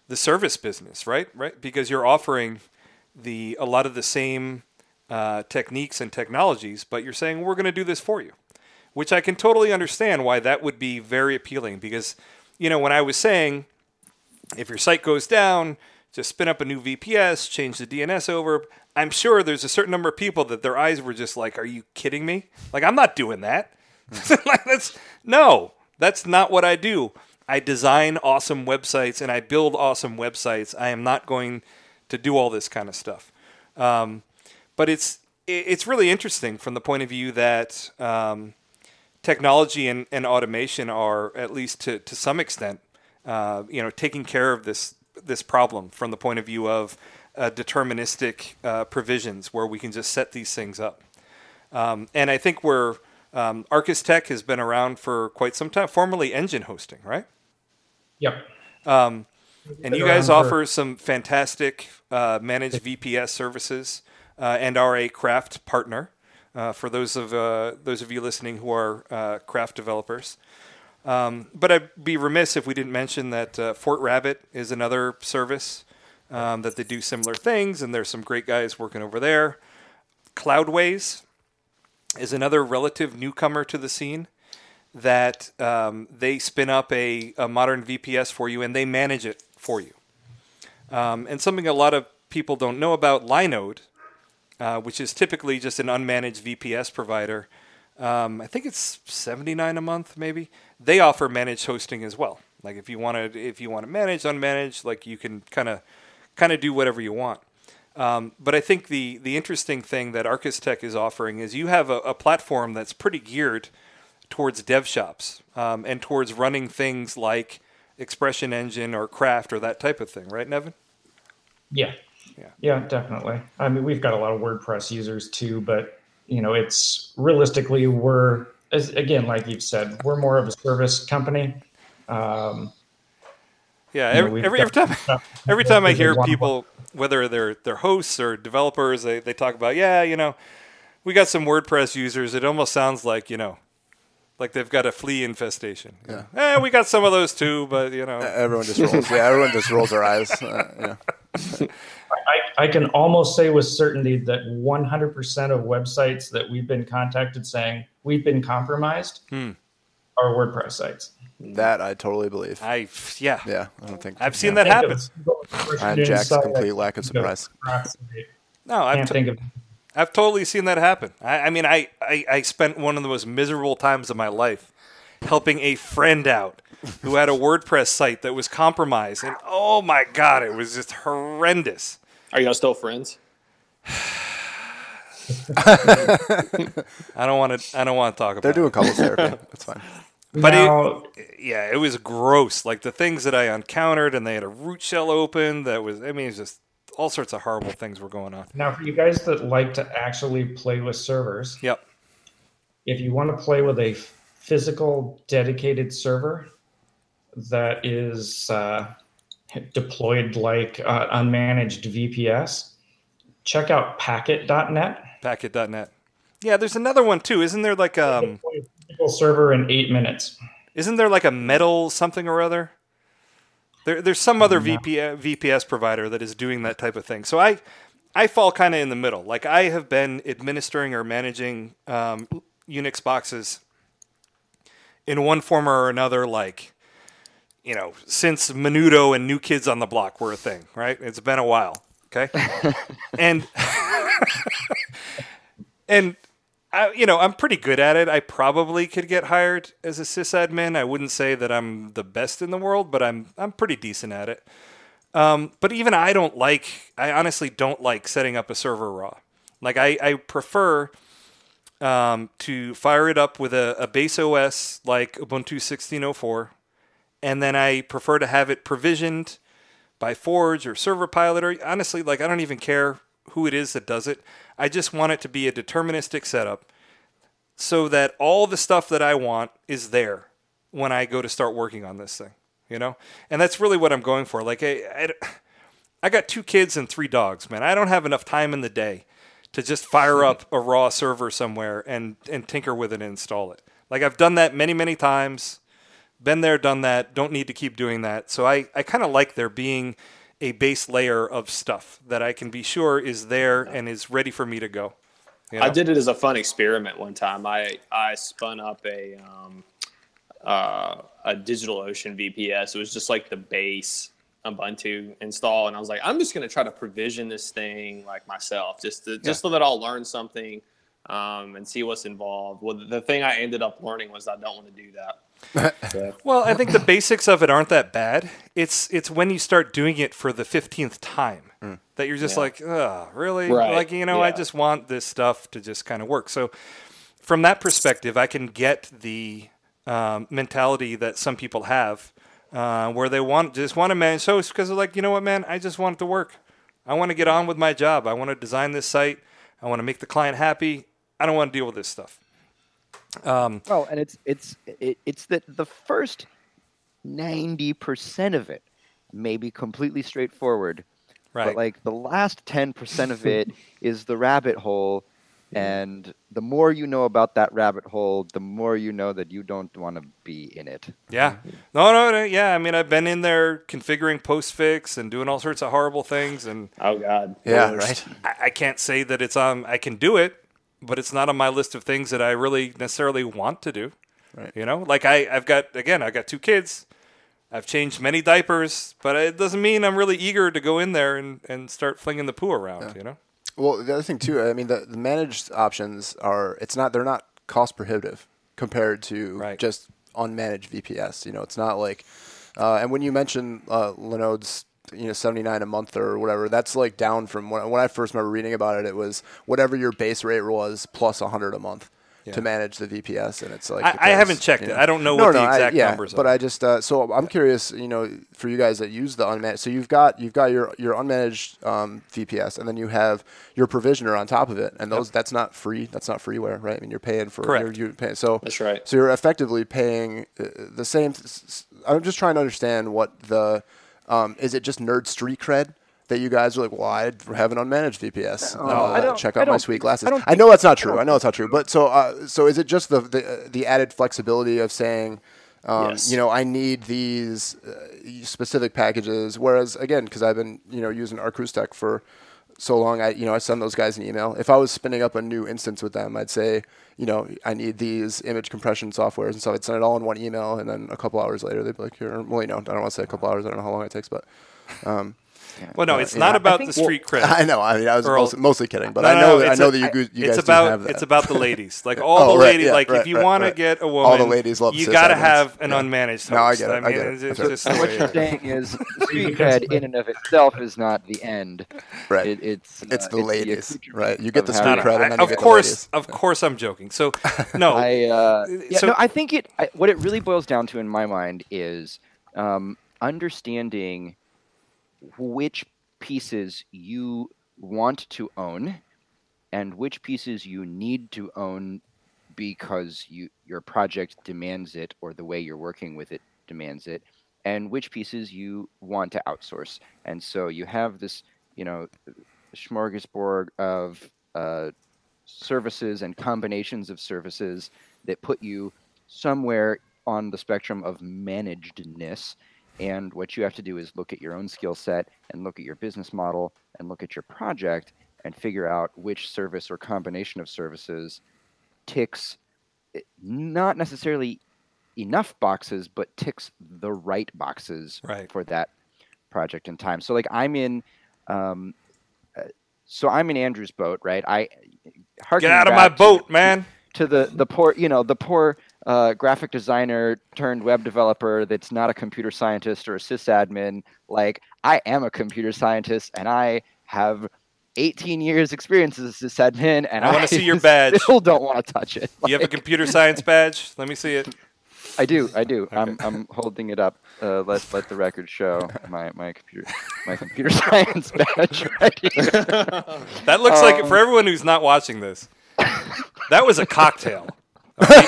the service business, right? Because you're offering a lot of the same techniques and technologies, but you're saying we're going to do this for you, which I can totally understand why that would be very appealing because, you know, when I was saying, if your site goes down, just spin up a new VPS, change the DNS over. I'm sure there's a certain number of people that their eyes were just like, are you kidding me? Like, I'm not doing that. Like, that's not what I do. I design awesome websites and I build awesome websites. I am not going to do all this kind of stuff. But it's really interesting from the point of view that technology and automation are, at least to some extent, taking care of this problem from the point of view of deterministic provisions where we can just set these things up. And I think ArcusTech has been around for quite some time, formerly Engine Hosting, right? Yep. And you guys offer some fantastic managed VPS services and are a Craft partner. For those of you listening who are Craft developers. But I'd be remiss if we didn't mention that Fort Rabbit is another service that they do similar things, and there's some great guys working over there. Cloudways is another relative newcomer to the scene that they spin up a modern VPS for you, and they manage it for you. And something a lot of people don't know about, Linode, which is typically just an unmanaged VPS provider. I think it's $79 a month, maybe. They offer managed hosting as well. Like if you want to manage, unmanaged, like you can kind of do whatever you want. But I think the interesting thing that ArcusTech is offering is you have a platform that's pretty geared towards dev shops and towards running things like Expression Engine or Craft or that type of thing, right, Nevin? Yeah, definitely. I mean, we've got a lot of WordPress users too, but you know, it's realistically again, like you've said, we're more of a service company. Every time I hear people, whether they're hosts or developers, they talk about, we got some WordPress users. It almost sounds like, like they've got a flea infestation. Yeah. We got some of those too, but everyone just rolls. Everyone just rolls their eyes. I can almost say with certainty that 100% of websites that we've been contacted saying we've been compromised are WordPress sites. That I totally believe. Yeah. I don't think I've seen that happen. Jack's complete lack of surprise. No, I've totally seen that happen. I spent one of the most miserable times of my life helping a friend out who had a WordPress site that was compromised. And oh my God, it was just horrendous. Are y'all still friends? I don't want to talk about it. They're doing couples therapy. That's fine. But it was gross. Like the things that I encountered, and they had a root shell open that was, it's just all sorts of horrible things were going on. Now, for you guys that like to actually play with servers, yep. If you want to play with a physical dedicated server that is deployed like unmanaged VPS, check out packet.net. Packet.net. Yeah, there's another one too. Isn't there like a physical server in 8 minutes? Isn't there like a metal something or other? There's some other VPS provider that is doing that type of thing. So I I fall kind of in the middle. Like, I have been administering or managing Unix boxes in one form or another, like, you know, since Menudo and New Kids on the Block were a thing, right? It's been a while, okay? And I'm pretty good at it. I probably could get hired as a sysadmin. I wouldn't say that I'm the best in the world, but I'm pretty decent at it. But even I honestly don't like setting up a server raw. Like, I prefer to fire it up with a base OS like Ubuntu 16.04, and then I prefer to have it provisioned by Forge or ServerPilot, or honestly, like, I don't even care who it is that does it. I just want it to be a deterministic setup so that all the stuff that I want is there when I go to start working on this thing, you know? And that's really what I'm going for. Like, I got 2 kids and 3 dogs, man. I don't have enough time in the day to just fire up a raw server somewhere and tinker with it and install it. Like, I've done that many, many times. Been there, done that. Don't need to keep doing that. So I kind of like there being a base layer of stuff that I can be sure is there and is ready for me to go. You know? I did it as a fun experiment one time. I spun up a DigitalOcean VPS. It was just like the base Ubuntu install. And I was like, I'm just going to try to provision this thing like myself, just so that I'll learn something and see what's involved. Well, the thing I ended up learning was I don't want to do that. Well, I think the basics of it aren't that bad. It's when you start doing it for the 15th time that you're just like, oh, really? Right. Like, you know, I just want this stuff to just kind of work. So from that perspective, I can get the mentality that some people have where they just want to manage. So it's because they're like, you know what, man, I just want it to work. I want to get on with my job. I want to design this site. I want to make the client happy. I don't want to deal with this stuff. And it's that the first 90% of it may be completely straightforward, right? But like the last 10% of it is the rabbit hole, and the more you know about that rabbit hole, the more you know that you don't want to be in it. Yeah, no, yeah. I mean, I've been in there configuring postfix and doing all sorts of horrible things, and oh god, yeah, right. I can't say that it's I can do it. But it's not on my list of things that I really necessarily want to do. Right. You know, like I've got 2 kids. I've changed many diapers, but it doesn't mean I'm really eager to go in there and start flinging the poo around, you know? Well, the other thing too, I mean, the managed options they're not cost prohibitive compared to just unmanaged VPS. You know, it's not like, and when you mention Linode's, you know, $79 a month or whatever. That's like down from when I first remember reading about it. It was whatever your base rate was plus $100 a month to manage the VPS, and it's like I haven't checked it. I don't know what the exact numbers are. But I just so I'm curious. You know, for you guys that use the unmanaged, so you've got your unmanaged VPS, and then you have your provisioner on top of it, and those that's not free. That's not freeware, right? I mean, you're paying for you're paying. So that's right. So you're effectively paying the same. I'm just trying to understand what the is it just nerd street cred that you guys are like, well, I have an unmanaged VPS. Check out my sweet glasses. I know that's not true. But so is it just the added flexibility of saying, you know, I need these specific packages? Whereas, again, because I've been, you know, using ArcusTech for so long, I send those guys an email. If I was spinning up a new instance with them, I'd say, you know, I need these image compression softwares and stuff. I'd send it all in one email, and then a couple hours later, they'd be like, here. Well, you know, I don't want to say a couple hours. I don't know how long it takes, but. Well, no, it's not about the street cred. I know. I mean, I was mostly kidding, but I know that you guys don't have that. It's about the ladies. Like, all the ladies. Yeah, like, if you want to get a woman, all the ladies love you got to have an unmanaged host. No, I get it. I mean, what you're saying is street cred in and of itself is not the end. Right. It's the ladies. Right. You get the street cred, and then you get the ladies. Of course I'm joking. So, no. I think what it really boils down to in my mind is understanding which pieces you want to own and which pieces you need to own because your project demands it or the way you're working with it demands it, and which pieces you want to outsource. And so you have this, you know, smorgasbord of services and combinations of services that put you somewhere on the spectrum of managedness. And what you have to do is look at your own skill set and look at your business model and look at your project and figure out which service or combination of services ticks not necessarily enough boxes, but ticks the right boxes for that project and time. So like I'm in, so I'm in Andrew's boat, right? I get out of my boat, man. To the poor, you know, the poor graphic designer turned web developer that's not a computer scientist or a sysadmin. Like I am a computer scientist and I have 18 years experience as a sysadmin, and I want to see your badge. Still don't want to touch it. Like, you have a computer science badge? Let me see it. I do. Okay. I'm holding it up. Let the record show my computer science badge right here. That looks like, for everyone who's not watching this, that was a cocktail.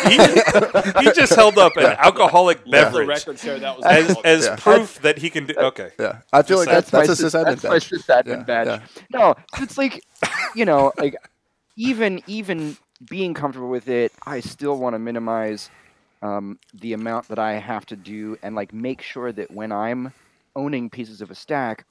He just held up an alcoholic beverage. The record show that was as proof that he can do. Okay. Yeah. I feel like that's my sysadmin badge. Yeah. No, it's like, you know, like even being comfortable with it, I still want to minimize the amount that I have to do and like make sure that when I'm owning pieces of a stack,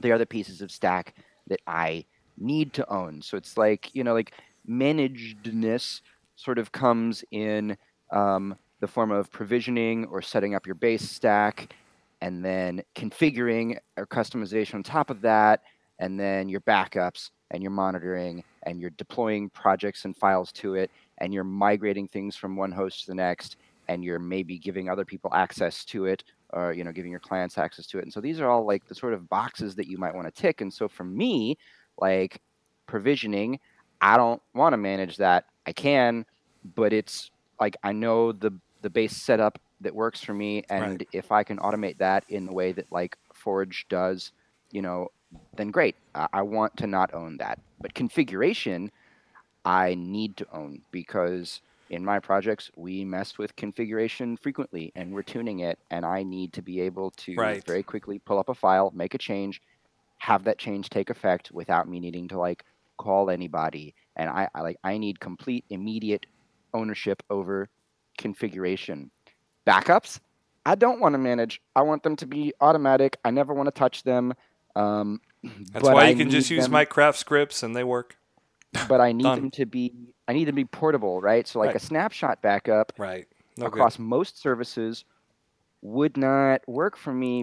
they are the pieces of stack that I need to own. So it's like, you know, like managedness sort of comes in the form of provisioning or setting up your base stack and then configuring or customization on top of that, and then your backups and your monitoring and you're deploying projects and files to it, and you're migrating things from one host to the next, and you're maybe giving other people access to it, or, you know, giving your clients access to it. And so these are all like the sort of boxes that you might want to tick. And so for me, like provisioning, I don't want to manage that. I can, but it's like I know the base setup that works for me, and if I can automate that in the way that like Forge does, you know, then great. I want to not own that. But configuration, I need to own, because in my projects, we mess with configuration frequently and we're tuning it, and I need to be able to very quickly pull up a file, make a change, have that change take effect without me needing to like call anybody. And I need complete immediate ownership over configuration. Backups, I don't want to manage. I want them to be automatic. I never want to touch them. That's why you can just use my Craft scripts and they work. But I need them to be portable, right? So like a snapshot backup across most services would not work for me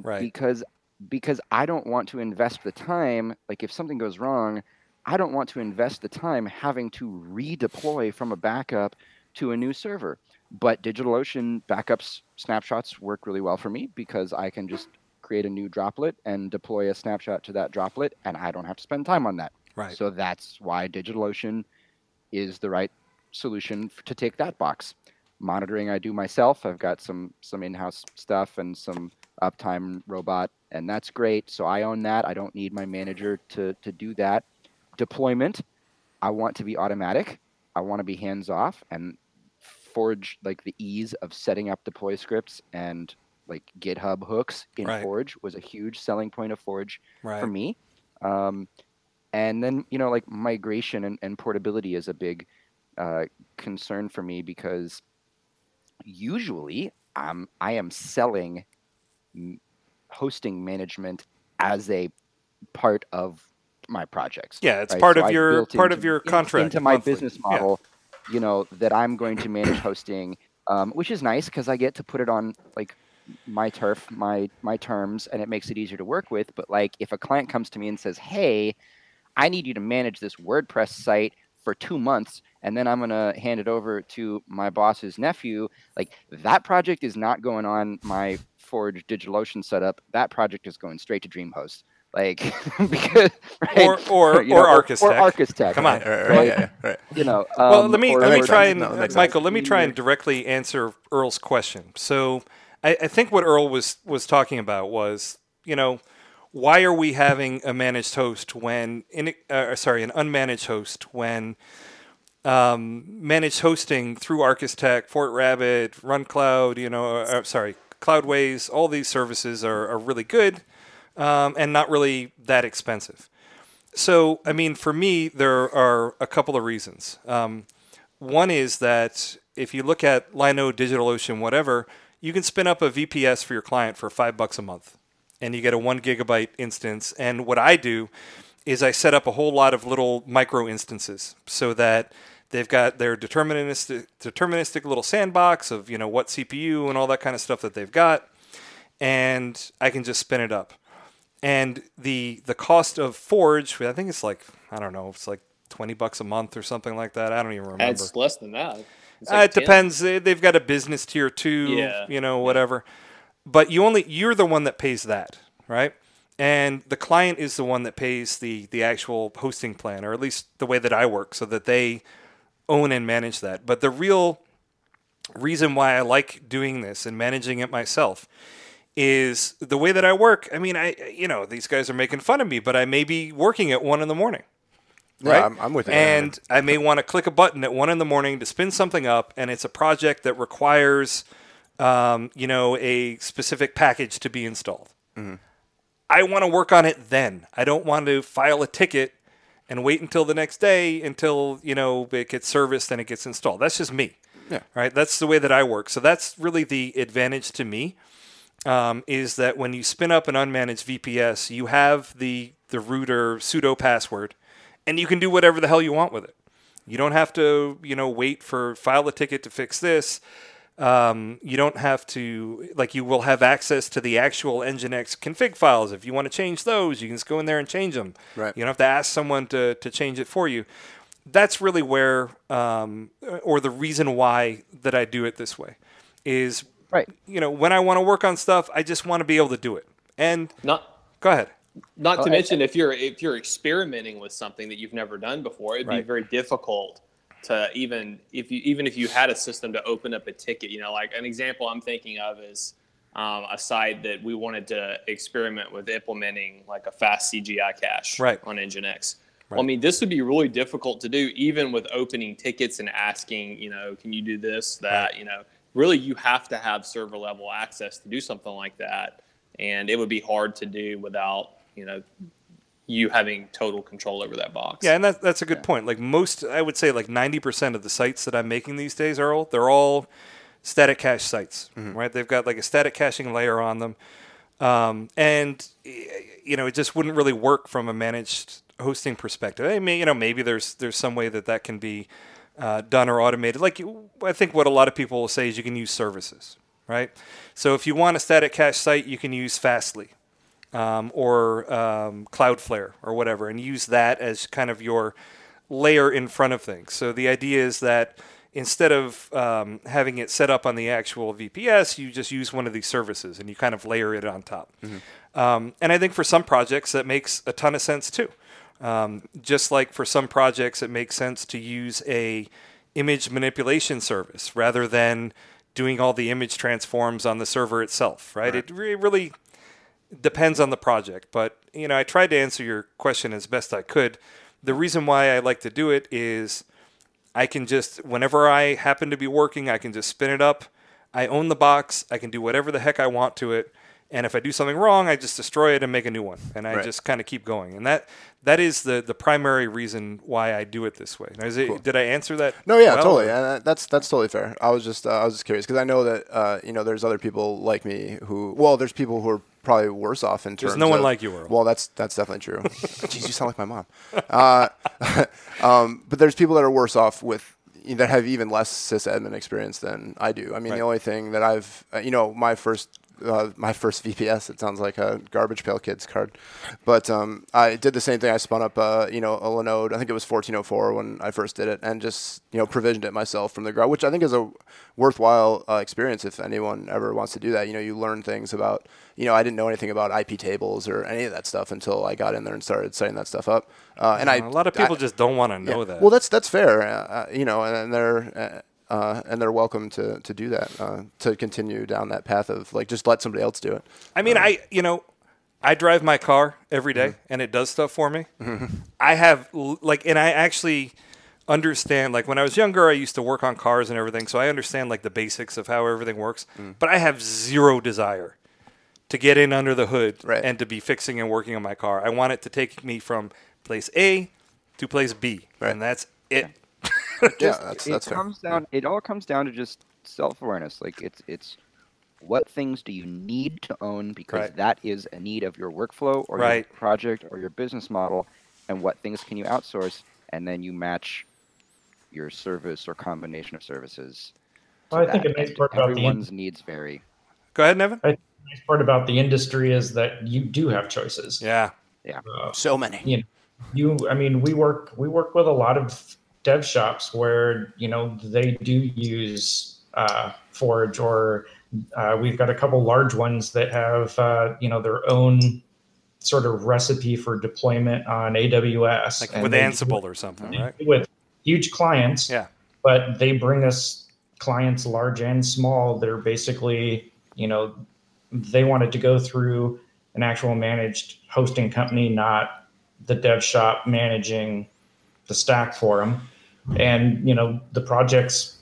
because I don't want to invest the time. Like if something goes wrong, I don't want to invest the time having to redeploy from a backup to a new server. But DigitalOcean backups snapshots work really well for me because I can just create a new droplet and deploy a snapshot to that droplet, and I don't have to spend time on that. Right. So that's why DigitalOcean is the right solution to take that box. Monitoring I do myself. I've got some in-house stuff and some uptime robot, and that's great. So I own that. I don't need my manager to do that. Deployment, I want to be automatic. I want to be hands-off, and Forge, like the ease of setting up deploy scripts and like GitHub hooks in Forge was a huge selling point of Forge for me. And then, you know, like migration and portability is a big concern for me, because usually I am selling hosting management as a part of my projects. Yeah, it's part of your contract into my business model. Yeah. You know that I'm going to manage hosting, which is nice because I get to put it on like my turf, my terms, and it makes it easier to work with. But like if a client comes to me and says, "Hey, I need you to manage this WordPress site for 2 months, and then I'm gonna hand it over to my boss's nephew," like that project is not going on my Forge DigitalOcean setup. That project is going straight to DreamHost. Like, because or ArcusTech. Come on, right. You know. Well, let me try and directly answer Earl's question. So, I think what Earl was talking about was, you know, why are we having a managed host when an unmanaged host when managed hosting through ArcusTech, FortRabbit, RunCloud, you know, Cloudways, all these services are really good. And not really that expensive. So, I mean, for me, there are a couple of reasons. One is that if you look at Linode, DigitalOcean, whatever, you can spin up a VPS for your client for $5 a month, and you get a 1 gigabyte instance. And what I do is I set up a whole lot of little micro instances so that they've got their deterministic little sandbox of, you know, what CPU and all that kind of stuff that they've got, and I can just spin it up. And the cost of Forge, I think it's like, I don't know, it's like $20 a month or something like that. I don't even remember. It's less than that. Like it depends. They've got a business tier 2, you know, whatever. But you're the one that pays that, right? And the client is the one that pays the actual hosting plan, or at least the way that I work, so that they own and manage that. But the real reason why I like doing this and managing it myself is the way that I work. I mean, these guys are making fun of me, but I may be working at 1 a.m, right? Yeah, I'm with you. And I may want to click a button at 1 a.m. to spin something up, and it's a project that requires, a specific package to be installed. Mm-hmm. I want to work on it then. I don't want to file a ticket and wait until the next day until, it gets serviced and it gets installed. That's just me, right? That's the way that I work. So that's really the advantage to me. Is that when you spin up an unmanaged VPS, you have the root or sudo password, and you can do whatever the hell you want with it. You don't have to, wait for file a ticket to fix this. You don't have to, you will have access to the actual Nginx config files. If you want to change those, you can just go in there and change them. Right. You don't have to ask someone to change it for you. That's really where, or the reason why that I do it this way is. Right. When I want to work on stuff, I just want to be able to do it. And go ahead. Not to mention, if you're experimenting with something that you've never done before, it'd be very difficult to even if you had a system to open up a ticket. Like an example I'm thinking of is a site that we wanted to experiment with implementing like a fast CGI cache on Nginx. Right. Well, this would be really difficult to do, even with opening tickets and asking, can you do this, that, Really, you have to have server-level access to do something like that, and it would be hard to do without, you having total control over that box. Yeah, and that's a good point. I would say 90% of the sites that I'm making these days, Earl, they're all static cache sites, right? They've got a static caching layer on them, and it just wouldn't really work from a managed hosting perspective. I mean, maybe there's some way that can be done or automated. I think what a lot of people will say is you can use services, right? So if you want a static cache site, you can use Fastly or Cloudflare or whatever, and use that as kind of your layer in front of things. So the idea is that instead of having it set up on the actual VPS, you just use one of these services and you kind of layer it on top. Mm-hmm. And I think for some projects that makes a ton of sense too. Just like for some projects, it makes sense to use a image manipulation service rather than doing all the image transforms on the server itself, right? It really depends on the project. But, I tried to answer your question as best I could. The reason why I like to do it is I can just, whenever I happen to be working, I can just spin it up. I own the box. I can do whatever the heck I want to it. And if I do something wrong, I just destroy it and make a new one. And I just kind of keep going. And that is the primary reason why I do it this way. Now, did I answer that? No, yeah, totally. And that's totally fair. I was just curious because I know that there's other people like me who there's people who are probably worse off in terms. There's no one like you, Earl. Well, that's definitely true. Jeez, you sound like my mom. But there's people that are worse off with. That have even less sysadmin experience than I do. The only thing that I've, my first VPS, it sounds like a garbage pail kid's card, but I did the same thing. I spun up a Linode. I think it was 1404 when I first did it, and just provisioned it myself from the ground, which I think is a worthwhile experience if anyone ever wants to do that. You learn things about. I didn't know anything about IP tables or any of that stuff until I got in there and started setting that stuff up. A lot of people just don't want to know that. Well, that's fair. And they're. And they're welcome to do that, to continue down that path of just let somebody else do it. I drive my car every day and it does stuff for me. Mm-hmm. I have and I actually understand, when I was younger, I used to work on cars and everything. So I understand the basics of how everything works, but I have zero desire to get in under the hood and to be fixing and working on my car. I want it to take me from place A to place B. Right. And that's it. Yeah. It all comes down to just self-awareness. It's what things do you need to own because that is a need of your workflow or your project or your business model, and what things can you outsource, and then you match your service or combination of services. Well, I think a nice part about everyone's needs vary. Go ahead, Nevin. I think the nice part about the industry is that you do have choices. Yeah. So many. I mean, we work with a lot of dev shops where they do use Forge, or we've got a couple large ones that have their own sort of recipe for deployment on AWS, like with Ansible or something, right? With huge clients, but they bring us clients large and small. They're basically, they wanted to go through an actual managed hosting company, not the dev shop managing the stack for them. And, the project's,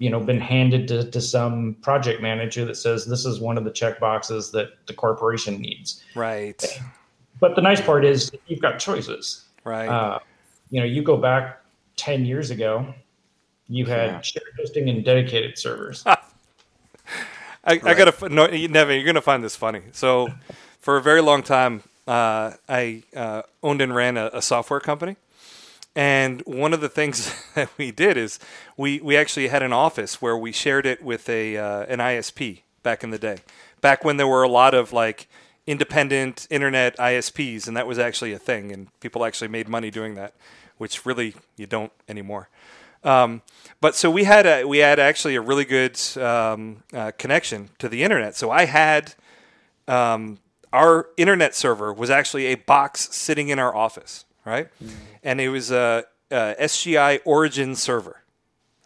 been handed to some project manager that says this is one of the checkboxes that the corporation needs. Right. But the nice part is you've got choices. Right. You go back 10 years ago, you had shared hosting and dedicated servers. I got to no, Nevin, you're going to find this funny. So for a very long time, I owned and ran a software company. And one of the things that we did is we actually had an office where we shared it with an ISP back in the day, back when there were a lot of like independent internet ISPs. And that was actually a thing. And people actually made money doing that, which really you don't anymore. But so we had actually a really good connection to the internet. So I had our internet server was actually a box sitting in our office, right? Mm-hmm. And it was a SGI origin server,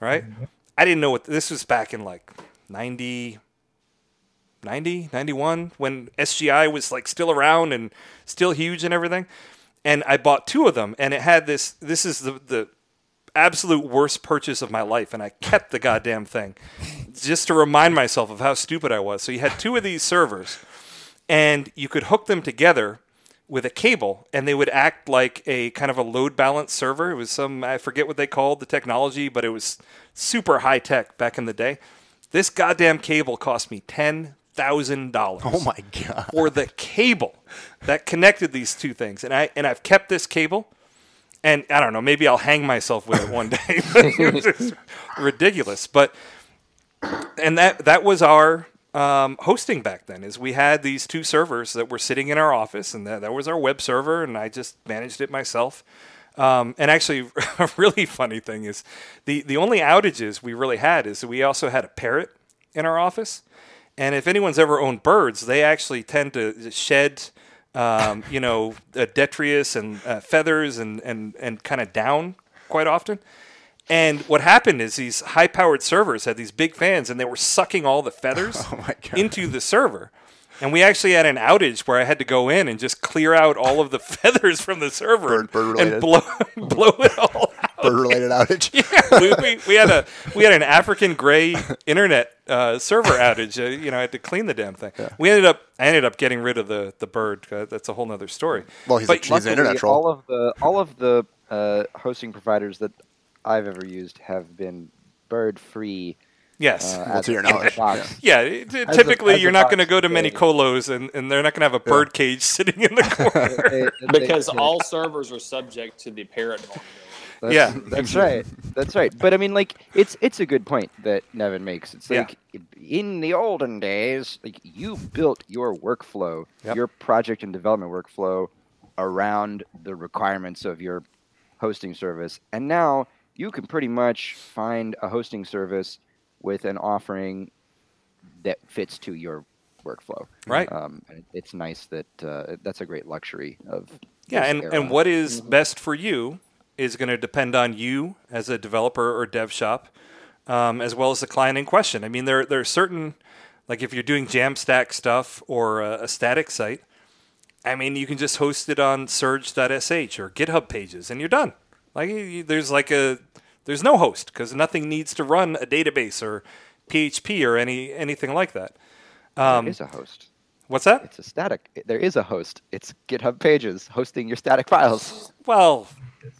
right? Mm-hmm. I didn't know what this was back in like 91 when SGI was like still around and still huge and everything. And I bought two of them, and it had this is the absolute worst purchase of my life, and I kept the goddamn thing just to remind myself of how stupid I was. So you had two of these servers, and you could hook them together with a cable, and they would act like a kind of a load balance server. It was I forget what they called the technology, but it was super high tech back in the day. This goddamn cable cost me $10,000. Oh my God. For the cable that connected these two things. And I've kept this cable. And I don't know, maybe I'll hang myself with it one day. It's ridiculous. But that was our hosting back then, is we had these two servers that were sitting in our office, and that was our web server, and I just managed it myself. And actually, a really funny thing is the only outages we really had is we also had a parrot in our office. And if anyone's ever owned birds, they actually tend to shed detritus and feathers and kind of down quite often. And what happened is these high-powered servers had these big fans, and they were sucking all the feathers into the server. And we actually had an outage where I had to go in and just clear out all of the feathers from the server and blow it all out. Bird-related outage. Yeah, we had an African gray internet server outage. I had to clean the damn thing. Yeah. I ended up getting rid of the bird. That's a whole other story. Well, he's an internet troll. All of the hosting providers that I've ever used have been bird-free. Yes. To your knowledge. Typically, you're not going to go to many colos, and they're not going to have a bird cage sitting in the corner. Because all servers are subject to the parrot. That's right. But I mean, like, it's a good point that Nevin makes. It's like in the olden days, like you built your workflow, your project and development workflow, around the requirements of your hosting service, and now you can pretty much find a hosting service with an offering that fits to your workflow. Right. And it's nice that that's a great luxury of. Yeah, and what is best for you is going to depend on you as a developer or dev shop, as well as the client in question. I mean, there are certain, like if you're doing Jamstack stuff or a static site, I mean, you can just host it on surge.sh or GitHub Pages, and you're done. Like there's no host because nothing needs to run a database or PHP or anything like that. There is a host. What's that? It's a static. There is a host. It's GitHub Pages hosting your static files. Well,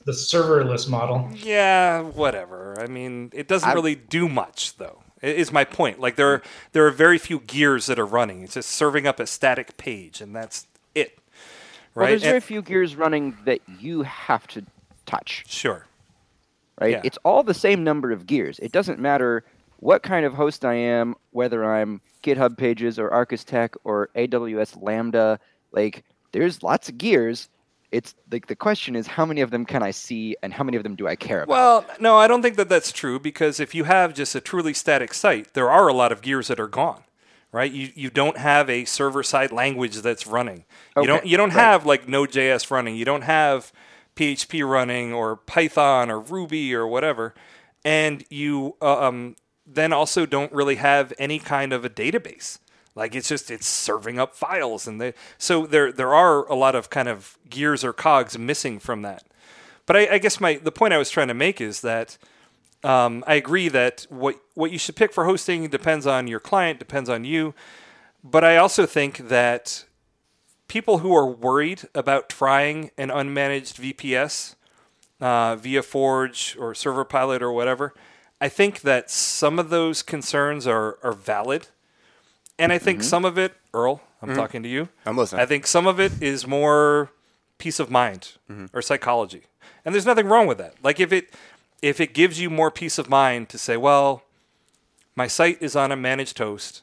the serverless model. Yeah, whatever. I mean, it doesn't really do much, though. is my point. Like there are very few gears that are running. It's just serving up a static page, and that's it. Right? Well, there's very few gears running that you have to touch. Sure. Right? Yeah. It's all the same number of gears. It doesn't matter what kind of host I am, whether I'm GitHub Pages or ArcusTech or AWS Lambda. Like, there's lots of gears. It's like the question is, how many of them can I see and how many of them do I care about? Well, no, I don't think that that's true, because if you have just a truly static site, there are a lot of gears that are gone. Right, you don't have a server-side language that's running. Okay. You don't have like Node.js running. You don't have PHP running or Python or Ruby or whatever, and you then also don't really have any kind of a database. Like it's serving up files, and so there are a lot of kind of gears or cogs missing from that. But I guess the point I was trying to make is that. I agree that what you should pick for hosting depends on your client, depends on you. But I also think that people who are worried about trying an unmanaged VPS via Forge or ServerPilot or whatever, I think that some of those concerns are valid. And I think some of it, Earl, I'm talking to you. I'm listening. I think some of it is more peace of mind or psychology. And there's nothing wrong with that. Like if it gives you more peace of mind to say, well, my site is on a managed host,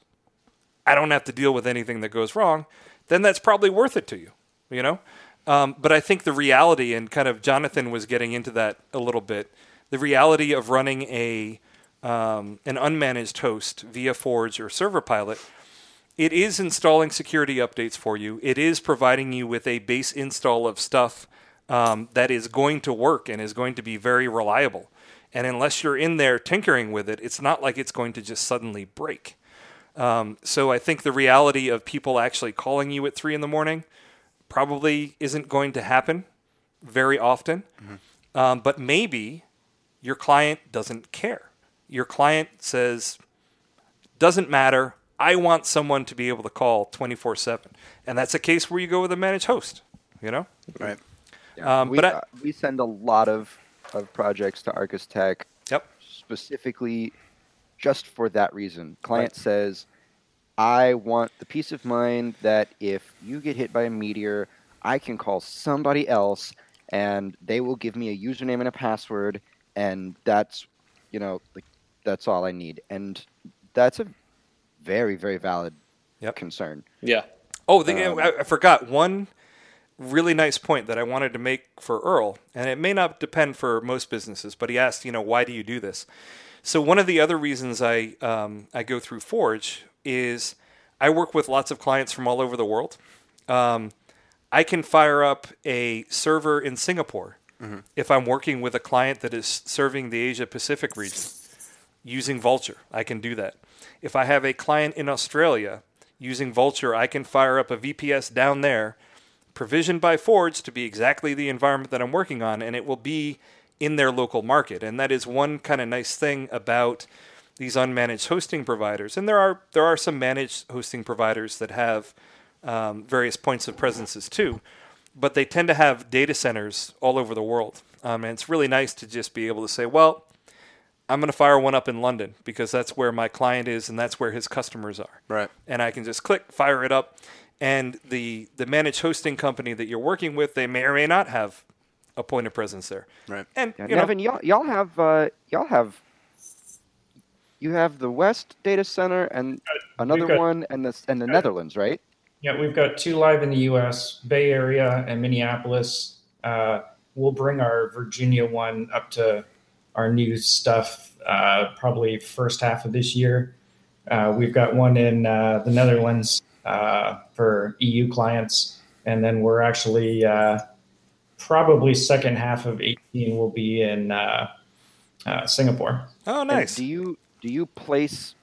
I don't have to deal with anything that goes wrong, then that's probably worth it to you, you know? But I think the reality, and kind of Jonathan was getting into that a little bit, the reality of running an unmanaged host via Forge or ServerPilot, it is installing security updates for you. It is providing you with a base install of stuff that is going to work and is going to be very reliable. And unless you're in there tinkering with it, it's not like it's going to just suddenly break. So I think the reality of people actually calling you at 3 a.m. probably isn't going to happen very often. But maybe your client doesn't care. Your client says, doesn't matter. I want someone to be able to call 24/7. And that's a case where you go with a managed host, you know? Right. Yeah, we send a lot of projects to ArcusTech specifically just for that reason. Client says, I want the peace of mind that if you get hit by a meteor, I can call somebody else and they will give me a username and a password, and that's, you know, like, that's all I need. And that's a very, very valid concern. Yeah. Oh, I forgot one really nice point that I wanted to make for Earl, and it may not depend for most businesses, but he asked, you know, why do you do this? So one of the other reasons I go through Forge is I work with lots of clients from all over the world. I can fire up a server in Singapore if I'm working with a client that is serving the Asia Pacific region using Vultr. I can do that. If I have a client in Australia using Vultr, I can fire up a VPS down there provisioned by Forge to be exactly the environment that I'm working on, and it will be in their local market. And that is one kind of nice thing about these unmanaged hosting providers. And there are some managed hosting providers that have various points of presences too, but they tend to have data centers all over the world. And it's really nice to just be able to say, well, I'm going to fire one up in London because that's where my client is and that's where his customers are. Right. And I can just click, fire it up. And the managed hosting company that you're working with, they may or may not have a point of presence there. Right. And Nevin, you have the West data center and another one and the Netherlands, right? Yeah, we've got 2 live in the U.S., Bay Area and Minneapolis. We'll bring our Virginia one up to our new stuff probably first half of this year. We've got one in the Netherlands. For EU clients, and then we're actually probably second half of 2018 will be in Singapore. Oh, nice. And do you place?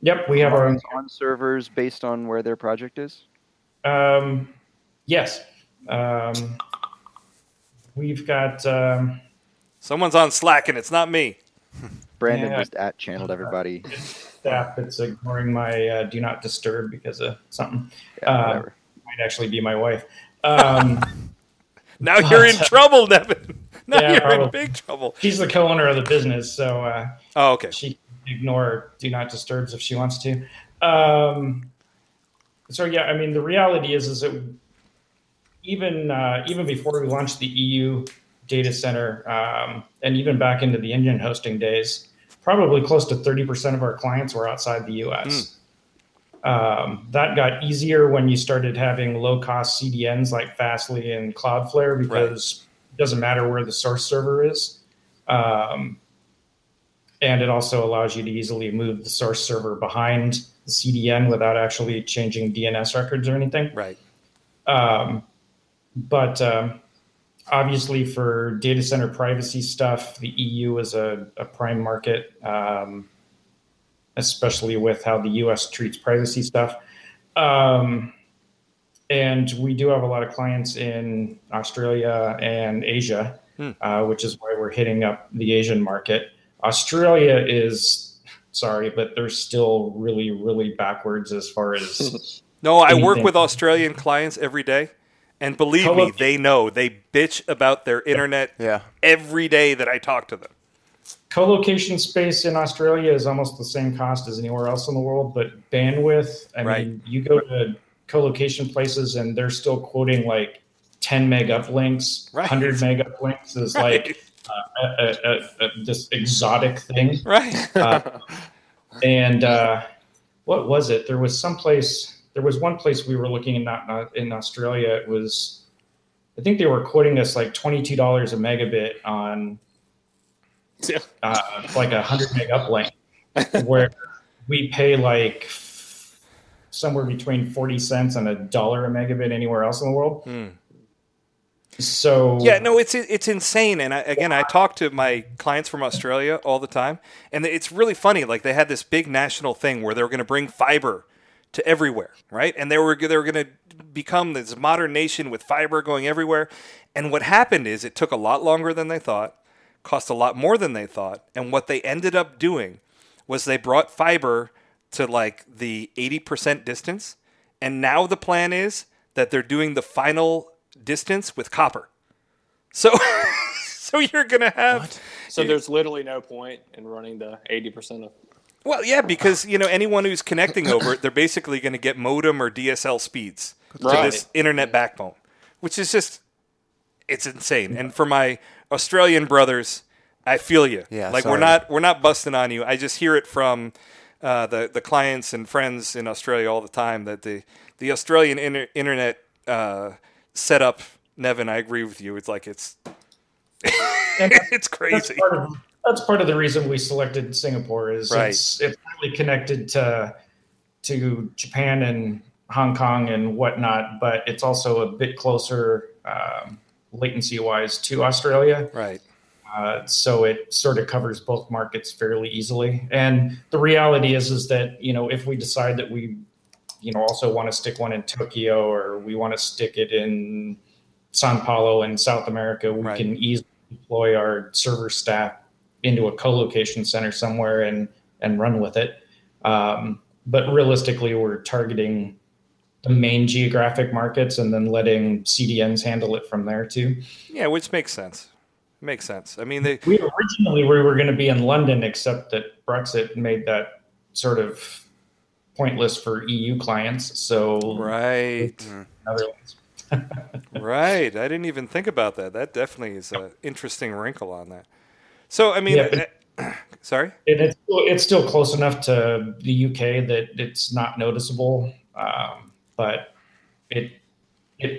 Yep, we have our own on servers based on where their project is. Yes, we've got. Someone's on Slack, and it's not me. Brandon just channeled everybody. Staff that's ignoring my do not disturb because of something. Might actually be my wife. Now you're in trouble, Nevin. Now you're in big trouble. She's the co-owner of the business, so okay. She ignore do not disturbs if she wants to. So yeah, I mean, the reality is that even before we launched the EU data center, and even back into the Indian hosting days, probably close to 30% of our clients were outside the US. That got easier when you started having low-cost CDNs like Fastly and Cloudflare, because it doesn't matter where the source server is. And it also allows you to easily move the source server behind the CDN without actually changing DNS records or anything. Right. But obviously for data center privacy stuff, the EU is a prime market, especially with how the US treats privacy stuff. And we do have a lot of clients in Australia and Asia, which is why we're hitting up the Asian market. Australia is, sorry, but they're still really, really backwards as far as... No, I work with Australian clients every day. And believe me, they know. They bitch about their internet every day that I talk to them. Co-location space in Australia is almost the same cost as anywhere else in the world, but bandwidth, I mean, you go to co-location places and they're still quoting like 10 meg uplinks, 100 meg uplinks is like this exotic thing. Right. and what was it? There was one place we were looking in Australia. It was, I think they were quoting us like $22 a megabit on... like 100 meg uplink, where we pay like somewhere between 40 cents and $1 a megabit anywhere else in the world. So yeah, no, it's insane. And I talk to my clients from Australia all the time, and it's really funny. Like they had this big national thing where they were going to bring fiber to everywhere, right? And they were going to become this modern nation with fiber going everywhere. And what happened is it took a lot longer than they thought. Cost a lot more than they thought. And what they ended up doing was they brought fiber to like the 80% distance. And now the plan is that they're doing the final distance with copper. So you're going to have... What? So there's literally no point in running the 80% of... Well, yeah, because anyone who's connecting over it, they're basically going to get modem or DSL speeds to this internet backbone, which is just... It's insane. And for my Australian brothers, I feel you. Yeah, like we're not busting on you. I just hear it from the clients and friends in Australia all the time that the Australian internet setup, Nevin, I agree with you. It's like it's crazy. That's part of the reason we selected Singapore is it's really connected to Japan and Hong Kong and whatnot, but it's also a bit closer. Latency-wise to Australia. Right. So it sort of covers both markets fairly easily. And the reality is that, if we decide that we, also want to stick one in Tokyo or we want to stick it in Sao Paulo in South America, we can easily deploy our server staff into a co-location center somewhere and run with it. But realistically, we're targeting the main geographic markets and then letting CDNs handle it from there too. Yeah, which makes sense. I mean, we were going to be in London, except that Brexit made that sort of pointless for EU clients. So other ones. Right. I didn't even think about that. That definitely is an interesting wrinkle on that. So, I mean, sorry. It's still close enough to the UK that it's not noticeable. But it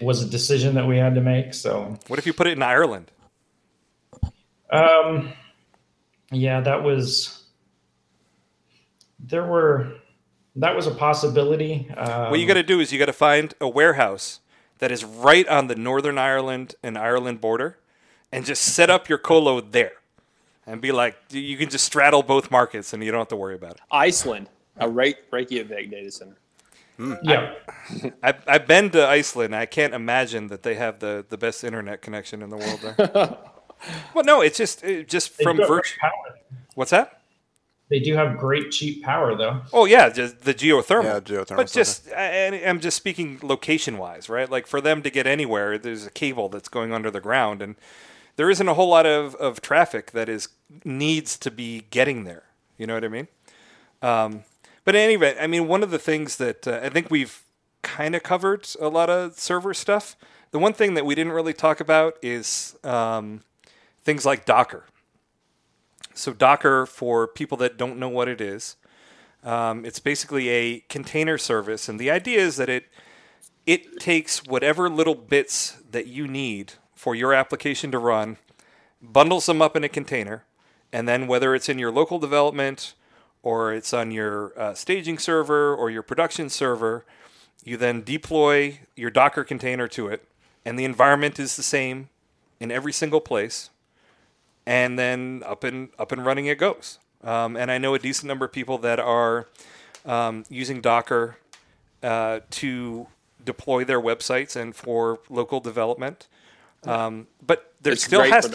was a decision that we had to make. So, what if you put it in Ireland? That was a possibility. What you got to do is you got to find a warehouse that is right on the Northern Ireland and Ireland border, and just set up your colo there, and be like, you can just straddle both markets, and you don't have to worry about it. Iceland, a Reykjavik data center. Yeah, I've been to Iceland. I can't imagine that they have the best internet connection in the world there. Well, no, it's just from virtue. What's that? They do have great cheap power, though. Oh yeah, just the geothermal. Yeah, geothermal. But I'm just speaking location wise, right? Like for them to get anywhere, there's a cable that's going under the ground, and there isn't a whole lot of traffic that needs to be getting there. You know what I mean? But at any rate, I mean, one of the things that I think we've kind of covered a lot of server stuff. The one thing that we didn't really talk about is things like Docker. So Docker, for people that don't know what it is, it's basically a container service. And the idea is that it takes whatever little bits that you need for your application to run, bundles them up in a container, and then whether it's in your local development or it's on your staging server or your production server, you then deploy your Docker container to it, and the environment is the same in every single place, and then up and running it goes. And I know a decent number of people that are using Docker to deploy their websites and for local development. But there still has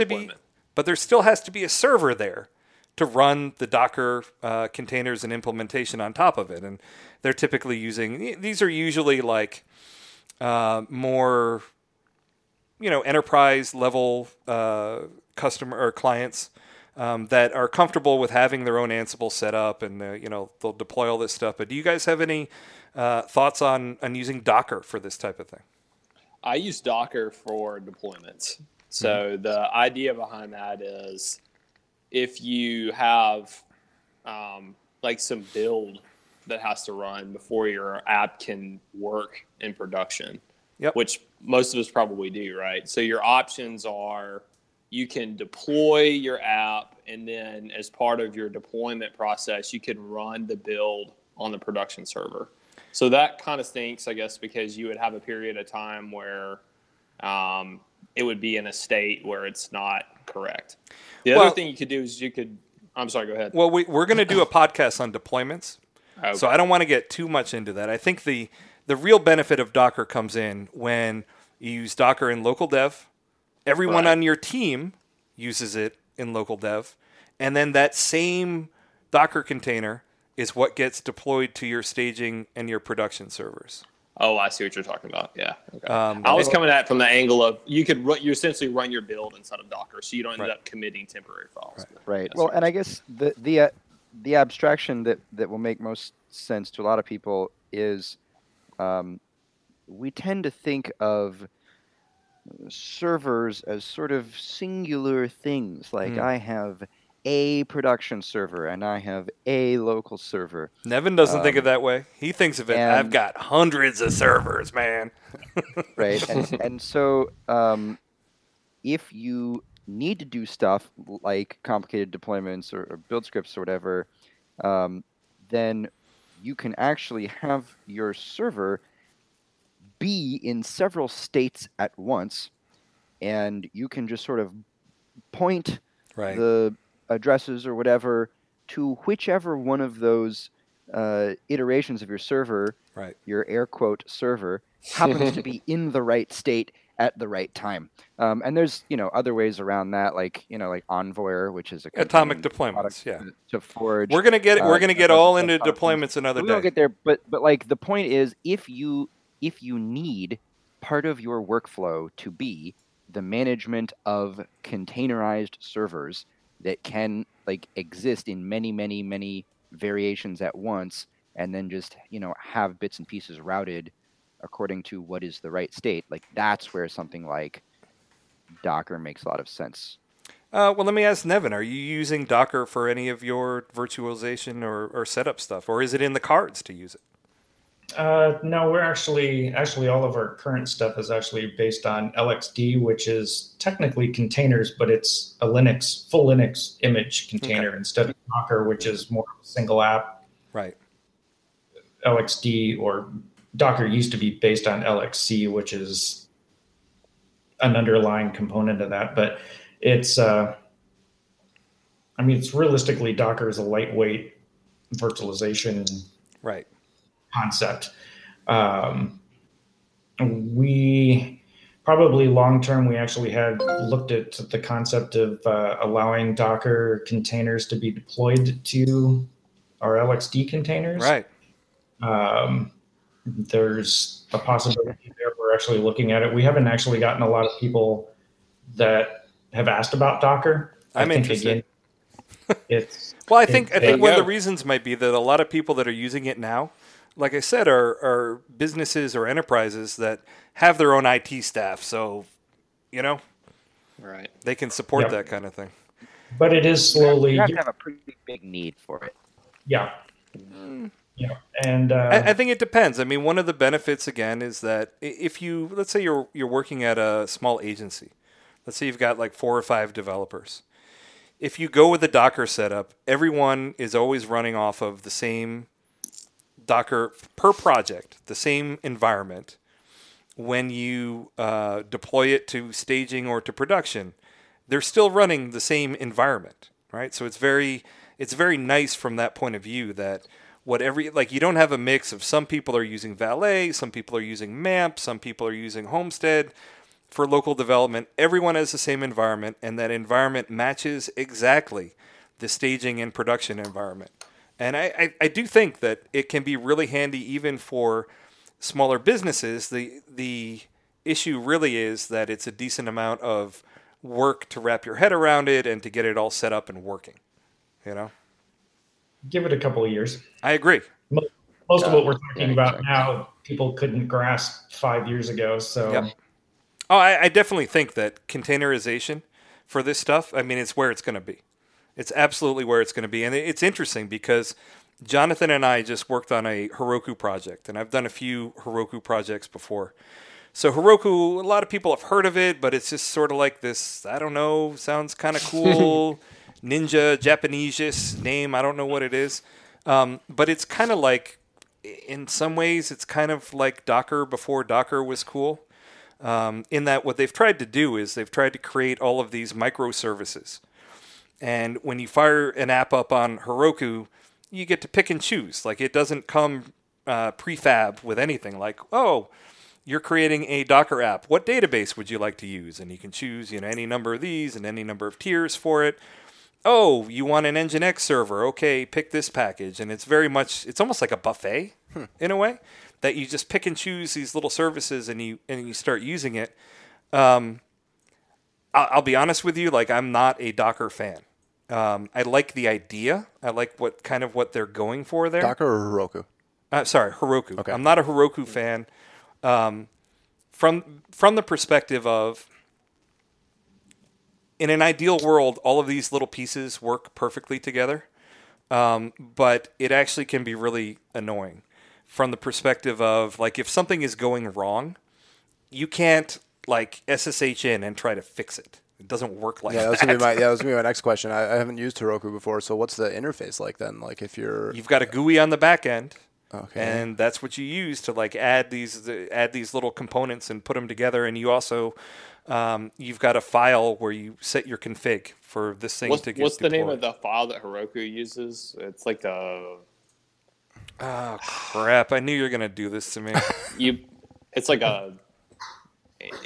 to be a server there to run the Docker containers and implementation on top of it. And they're typically using, these are usually like more, you know, enterprise level customer or clients that are comfortable with having their own Ansible set up, and you know, they'll deploy all this stuff. But do you guys have any thoughts on using Docker for this type of thing? I use Docker for deployments. So the idea behind that is, if you have like some build that has to run before your app can work in production, which most of us probably do, right? So your options are, you can deploy your app, and then as part of your deployment process, you can run the build on the production server. So that kind of stinks, I guess, because you would have a period of time where it would be in a state where it's not correct. The other thing you could do is I'm sorry, go ahead. Well, we're going to do a podcast on deployments, so I don't want to get too much into that. I think the real benefit of Docker comes in when you use Docker in local dev. Everyone on your team uses it in local dev, and then that same Docker container is what gets deployed to your staging and your production servers. Oh, I see what you're talking about. Yeah. Okay. I was coming at it from the angle of you essentially run your build inside of Docker, so you don't end up committing temporary files. Right. Well, and I guess the abstraction that will make most sense to a lot of people is we tend to think of servers as sort of singular things. Like I have a production server, and I have a local server. Nevin doesn't think of that way. He thinks of it, I've got hundreds of servers, man. Right. And so if you need to do stuff like complicated deployments or build scripts or whatever, then you can actually have your server be in several states at once, and you can just sort of point the addresses or whatever to whichever one of those iterations of your server, your air quote server, happens to be in the right state at the right time. And there's, you know, other ways around that, like Envoyer, which is atomic deployments. Yeah, to Forge. We're gonna get all into deployments another day. We don't get there, but like the point is, if you need part of your workflow to be the management of containerized servers that can like exist in many, many, many variations at once, and then just, you know, have bits and pieces routed according to what is the right state. Like that's where something like Docker makes a lot of sense. Well, let me ask Nevin, are you using Docker for any of your virtualization or setup stuff, or is it in the cards to use it? No, we're actually all of our current stuff is actually based on LXD, which is technically containers, but it's a full Linux image container instead of Docker, which is more of a single app. Right. LXD or Docker used to be based on LXC, which is an underlying component of that, but it's, it's realistically Docker is a lightweight virtualization. Right. Concept. We probably long term, we actually had looked at the concept of allowing Docker containers to be deployed to our LXD containers. Right. There's a possibility there. We're actually looking at it. We haven't actually gotten a lot of people that have asked about Docker. I'm interested. it's well. I think one of the reasons might be that a lot of people that are using it now, like I said, are businesses or enterprises that have their own IT staff. So, you know, right, they can support that kind of thing. But it is slowly. You have to have a pretty big need for it. Yeah. Mm. Yeah, and I think it depends. I mean, one of the benefits again is that if you, let's say you're working at a small agency, let's say you've got like 4 or 5 developers. If you go with a Docker setup, everyone is always running off of the same Docker per project, the same environment. When you deploy it to staging or to production, they're still running the same environment, right? So it's very nice from that point of view that. You don't have a mix of some people are using Valet, some people are using MAMP, some people are using Homestead for local development. Everyone has the same environment, and that environment matches exactly the staging and production environment. And I do think that it can be really handy even for smaller businesses. The issue really is that it's a decent amount of work to wrap your head around it and to get it all set up and working, you know? Give it a couple of years. I agree. Most of what we're talking about now, people couldn't grasp 5 years ago. So, Oh, I definitely think that containerization for this stuff, I mean, it's where it's going to be. It's absolutely where it's going to be. And it's interesting because Jonathan and I just worked on a Heroku project, and I've done a few Heroku projects before. So Heroku, a lot of people have heard of it, but it's just sort of like this, I don't know, sounds kind of cool. Ninja, Japanese name, I don't know what it is. But it's kind of like, in some ways, it's kind of like Docker before Docker was cool. In that what they've tried to do is they've tried to create all of these microservices. And when you fire an app up on Heroku, you get to pick and choose. Like it doesn't come prefab with anything like, oh, you're creating a Docker app. What database would you like to use? And you can choose, you know, any number of these and any number of tiers for it. Oh, you want an Nginx server? Okay, pick this package. And it's very much, it's almost like a buffet in a way that you just pick and choose these little services and you start using it. I'll be honest with you, like I'm not a Docker fan. I like the idea. I like what they're going for there. Docker or Heroku? Sorry, Heroku. Okay. I'm not a Heroku fan. From the perspective of, in an ideal world, all of these little pieces work perfectly together, but it actually can be really annoying from the perspective of, like, if something is going wrong, you can't, like, SSH in and try to fix it. It doesn't work like that. That was going to be my next question. I haven't used Heroku before, so what's the interface like then? Like, if you've got a GUI on the back end, okay, and that's what you use to, like, add these little components and put them together, and you also... you've got a file where you set your config for this thing to get What's deployed. The name of the file that Heroku uses? It's like a... Oh, crap. I knew you were going to do this to me. It's like a...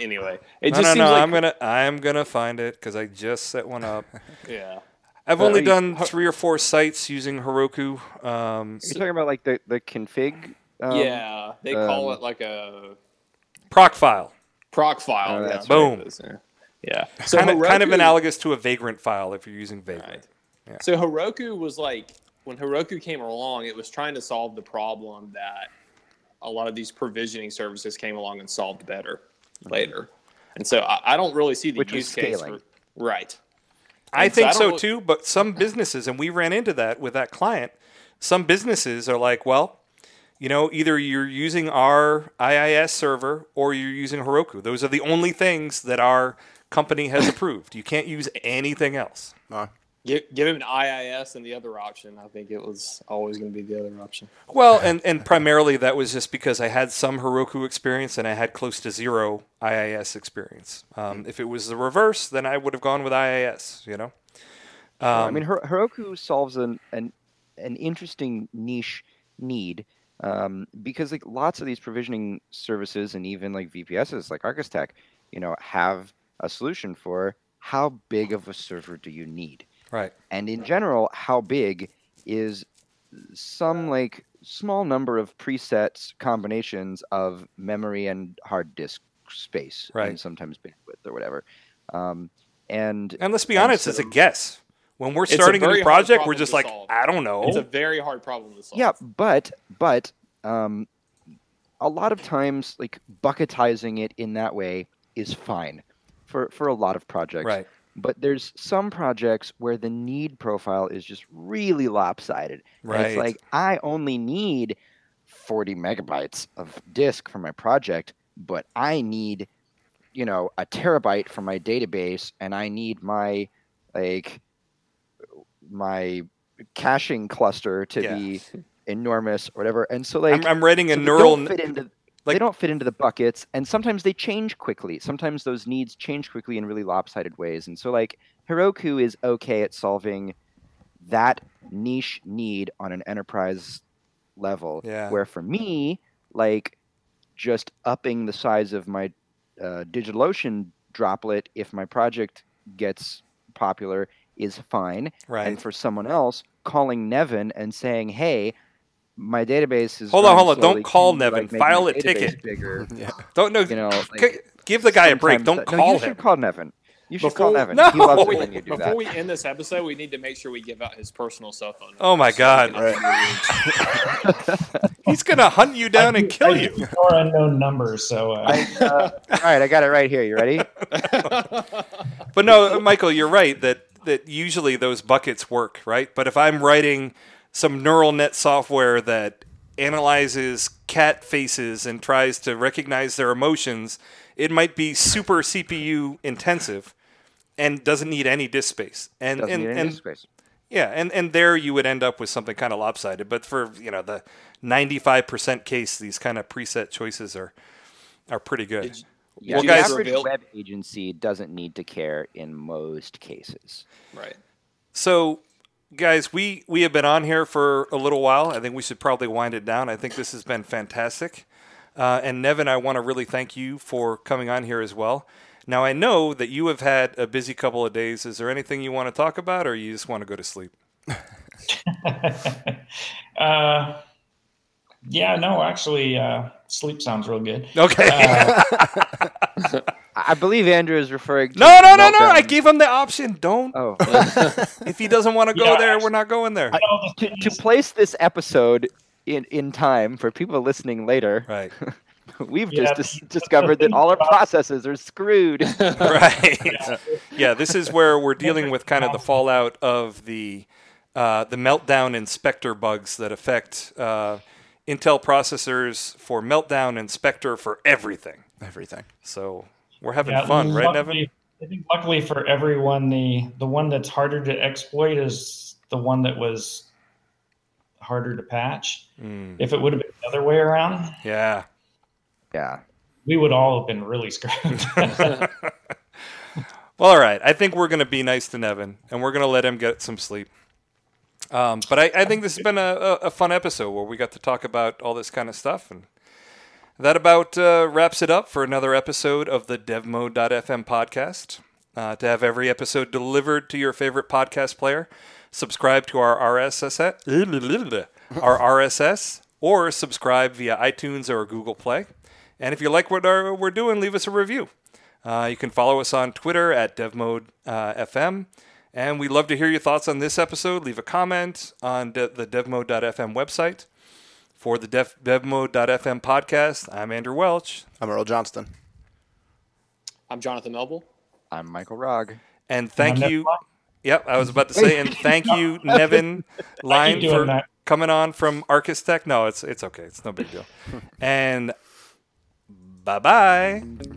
Anyway. It just seems like... I'm gonna find it because I just set one up. Yeah. I've only done 3 or 4 sites using Heroku. You're talking about like the config? Yeah. They call it like a... Proc file. Oh, yeah. Boom. Yeah. So kind of analogous to a Vagrant file if you're using Vagrant. Right. Yeah. So Heroku was like, when Heroku came along, it was trying to solve the problem that a lot of these provisioning services came along and solved better later. And so I don't really see the use case. Right. And I think so too, but some businesses, and we ran into that with that client, some businesses are like, well, you know, either you're using our IIS server or you're using Heroku. Those are the only things that our company has approved. You can't use anything else. No. Give him an IIS and the other option. I think it was always going to be the other option. Well, and primarily that was just because I had some Heroku experience and I had close to 0 IIS experience. If it was the reverse, then I would have gone with IIS, you know? I mean, Heroku solves an interesting niche need. Because like lots of these provisioning services and even like VPSs like ArcusTech, you know, have a solution for how big of a server do you need? Right. And in general, how big is some like small number of presets, combinations of memory and hard disk space, right, and sometimes bandwidth or whatever. And let's be honest, it's a guess. When we're starting a new project, we're just like, I don't know. It's a very hard problem to solve. Yeah, but a lot of times, like, bucketizing it in that way is fine for a lot of projects. Right. But there's some projects where the need profile is just really lopsided. Right. And it's like, I only need 40 megabytes of disk for my project, but I need, a terabyte for my database, and I need my caching cluster to be enormous or whatever. And so, like, I'm writing a neural... They don't fit into the buckets, and sometimes they change quickly. Sometimes those needs change quickly in really lopsided ways. And so, like, Heroku is okay at solving that niche need on an enterprise level. Yeah. Where for me, like, just upping the size of my DigitalOcean droplet if my project gets popular is fine. Right. And for someone else, calling Nevin and saying, hey, my database is... Hold on. Don't call Nevin. File a ticket. Yeah. Give the guy a break. Don't call him. You should call Nevin. Call Nevin. No. He loves it when you do that. Before we end this episode, we need to make sure we give out his personal cell phone. Oh, my God. Right. He's going to hunt you down and kill you. Or unknown numbers. So, all right, I got it right here. You ready? But no, Michael, you're right that usually those buckets work, right? But if I'm writing some neural net software that analyzes cat faces and tries to recognize their emotions, it might be super CPU intensive and doesn't need any disk space. Yeah, and there you would end up with something kind of lopsided. But for the 95% case, these kind of preset choices are pretty good. The average web agency doesn't need to care in most cases. Right. So... guys, we have been on here for a little while. I think we should probably wind it down. I think this has been fantastic. And Nevin, I want to really thank you for coming on here as well. Now, I know that you have had a busy couple of days. Is there anything you want to talk about, or you just want to go to sleep? Sleep sounds real good. Okay. I believe Andrew is referring to... No. I gave him the option. Don't. Oh. If he doesn't want to go there, we're not going there. To place this episode in time for people listening later, right? We've just discovered that all our processes are screwed. Right. Yeah, this is where we're dealing with kind of the fallout of the Meltdown and Spectre bugs that affect Intel processors for Meltdown and Spectre for everything. Everything. So... we're having fun, right, Nevin? I think luckily for everyone, the one that's harder to exploit is the one that was harder to patch. Mm. If it would have been the other way around, we would all have been really screwed. Well, all right. I think we're going to be nice to Nevin, and we're going to let him get some sleep. But I think this has been a fun episode where we got to talk about all this kind of stuff. And that about wraps it up for another episode of the DevMode.fm podcast. To have every episode delivered to your favorite podcast player, subscribe to our RSS, or subscribe via iTunes or Google Play. And if you like what we're doing, leave us a review. You can follow us on Twitter at DevMode.fm. And we'd love to hear your thoughts on this episode. Leave a comment on the DevMode.fm website. For the DevMode.fm podcast, I'm Andrew Welch. I'm Earl Johnston. I'm Jonathan Melville. I'm Michael Rogg. And thank you. Yep, I was about to say, and thank you, Nevin Lyne, for coming on from ArcusTech. No, it's okay. It's no big deal. And bye-bye.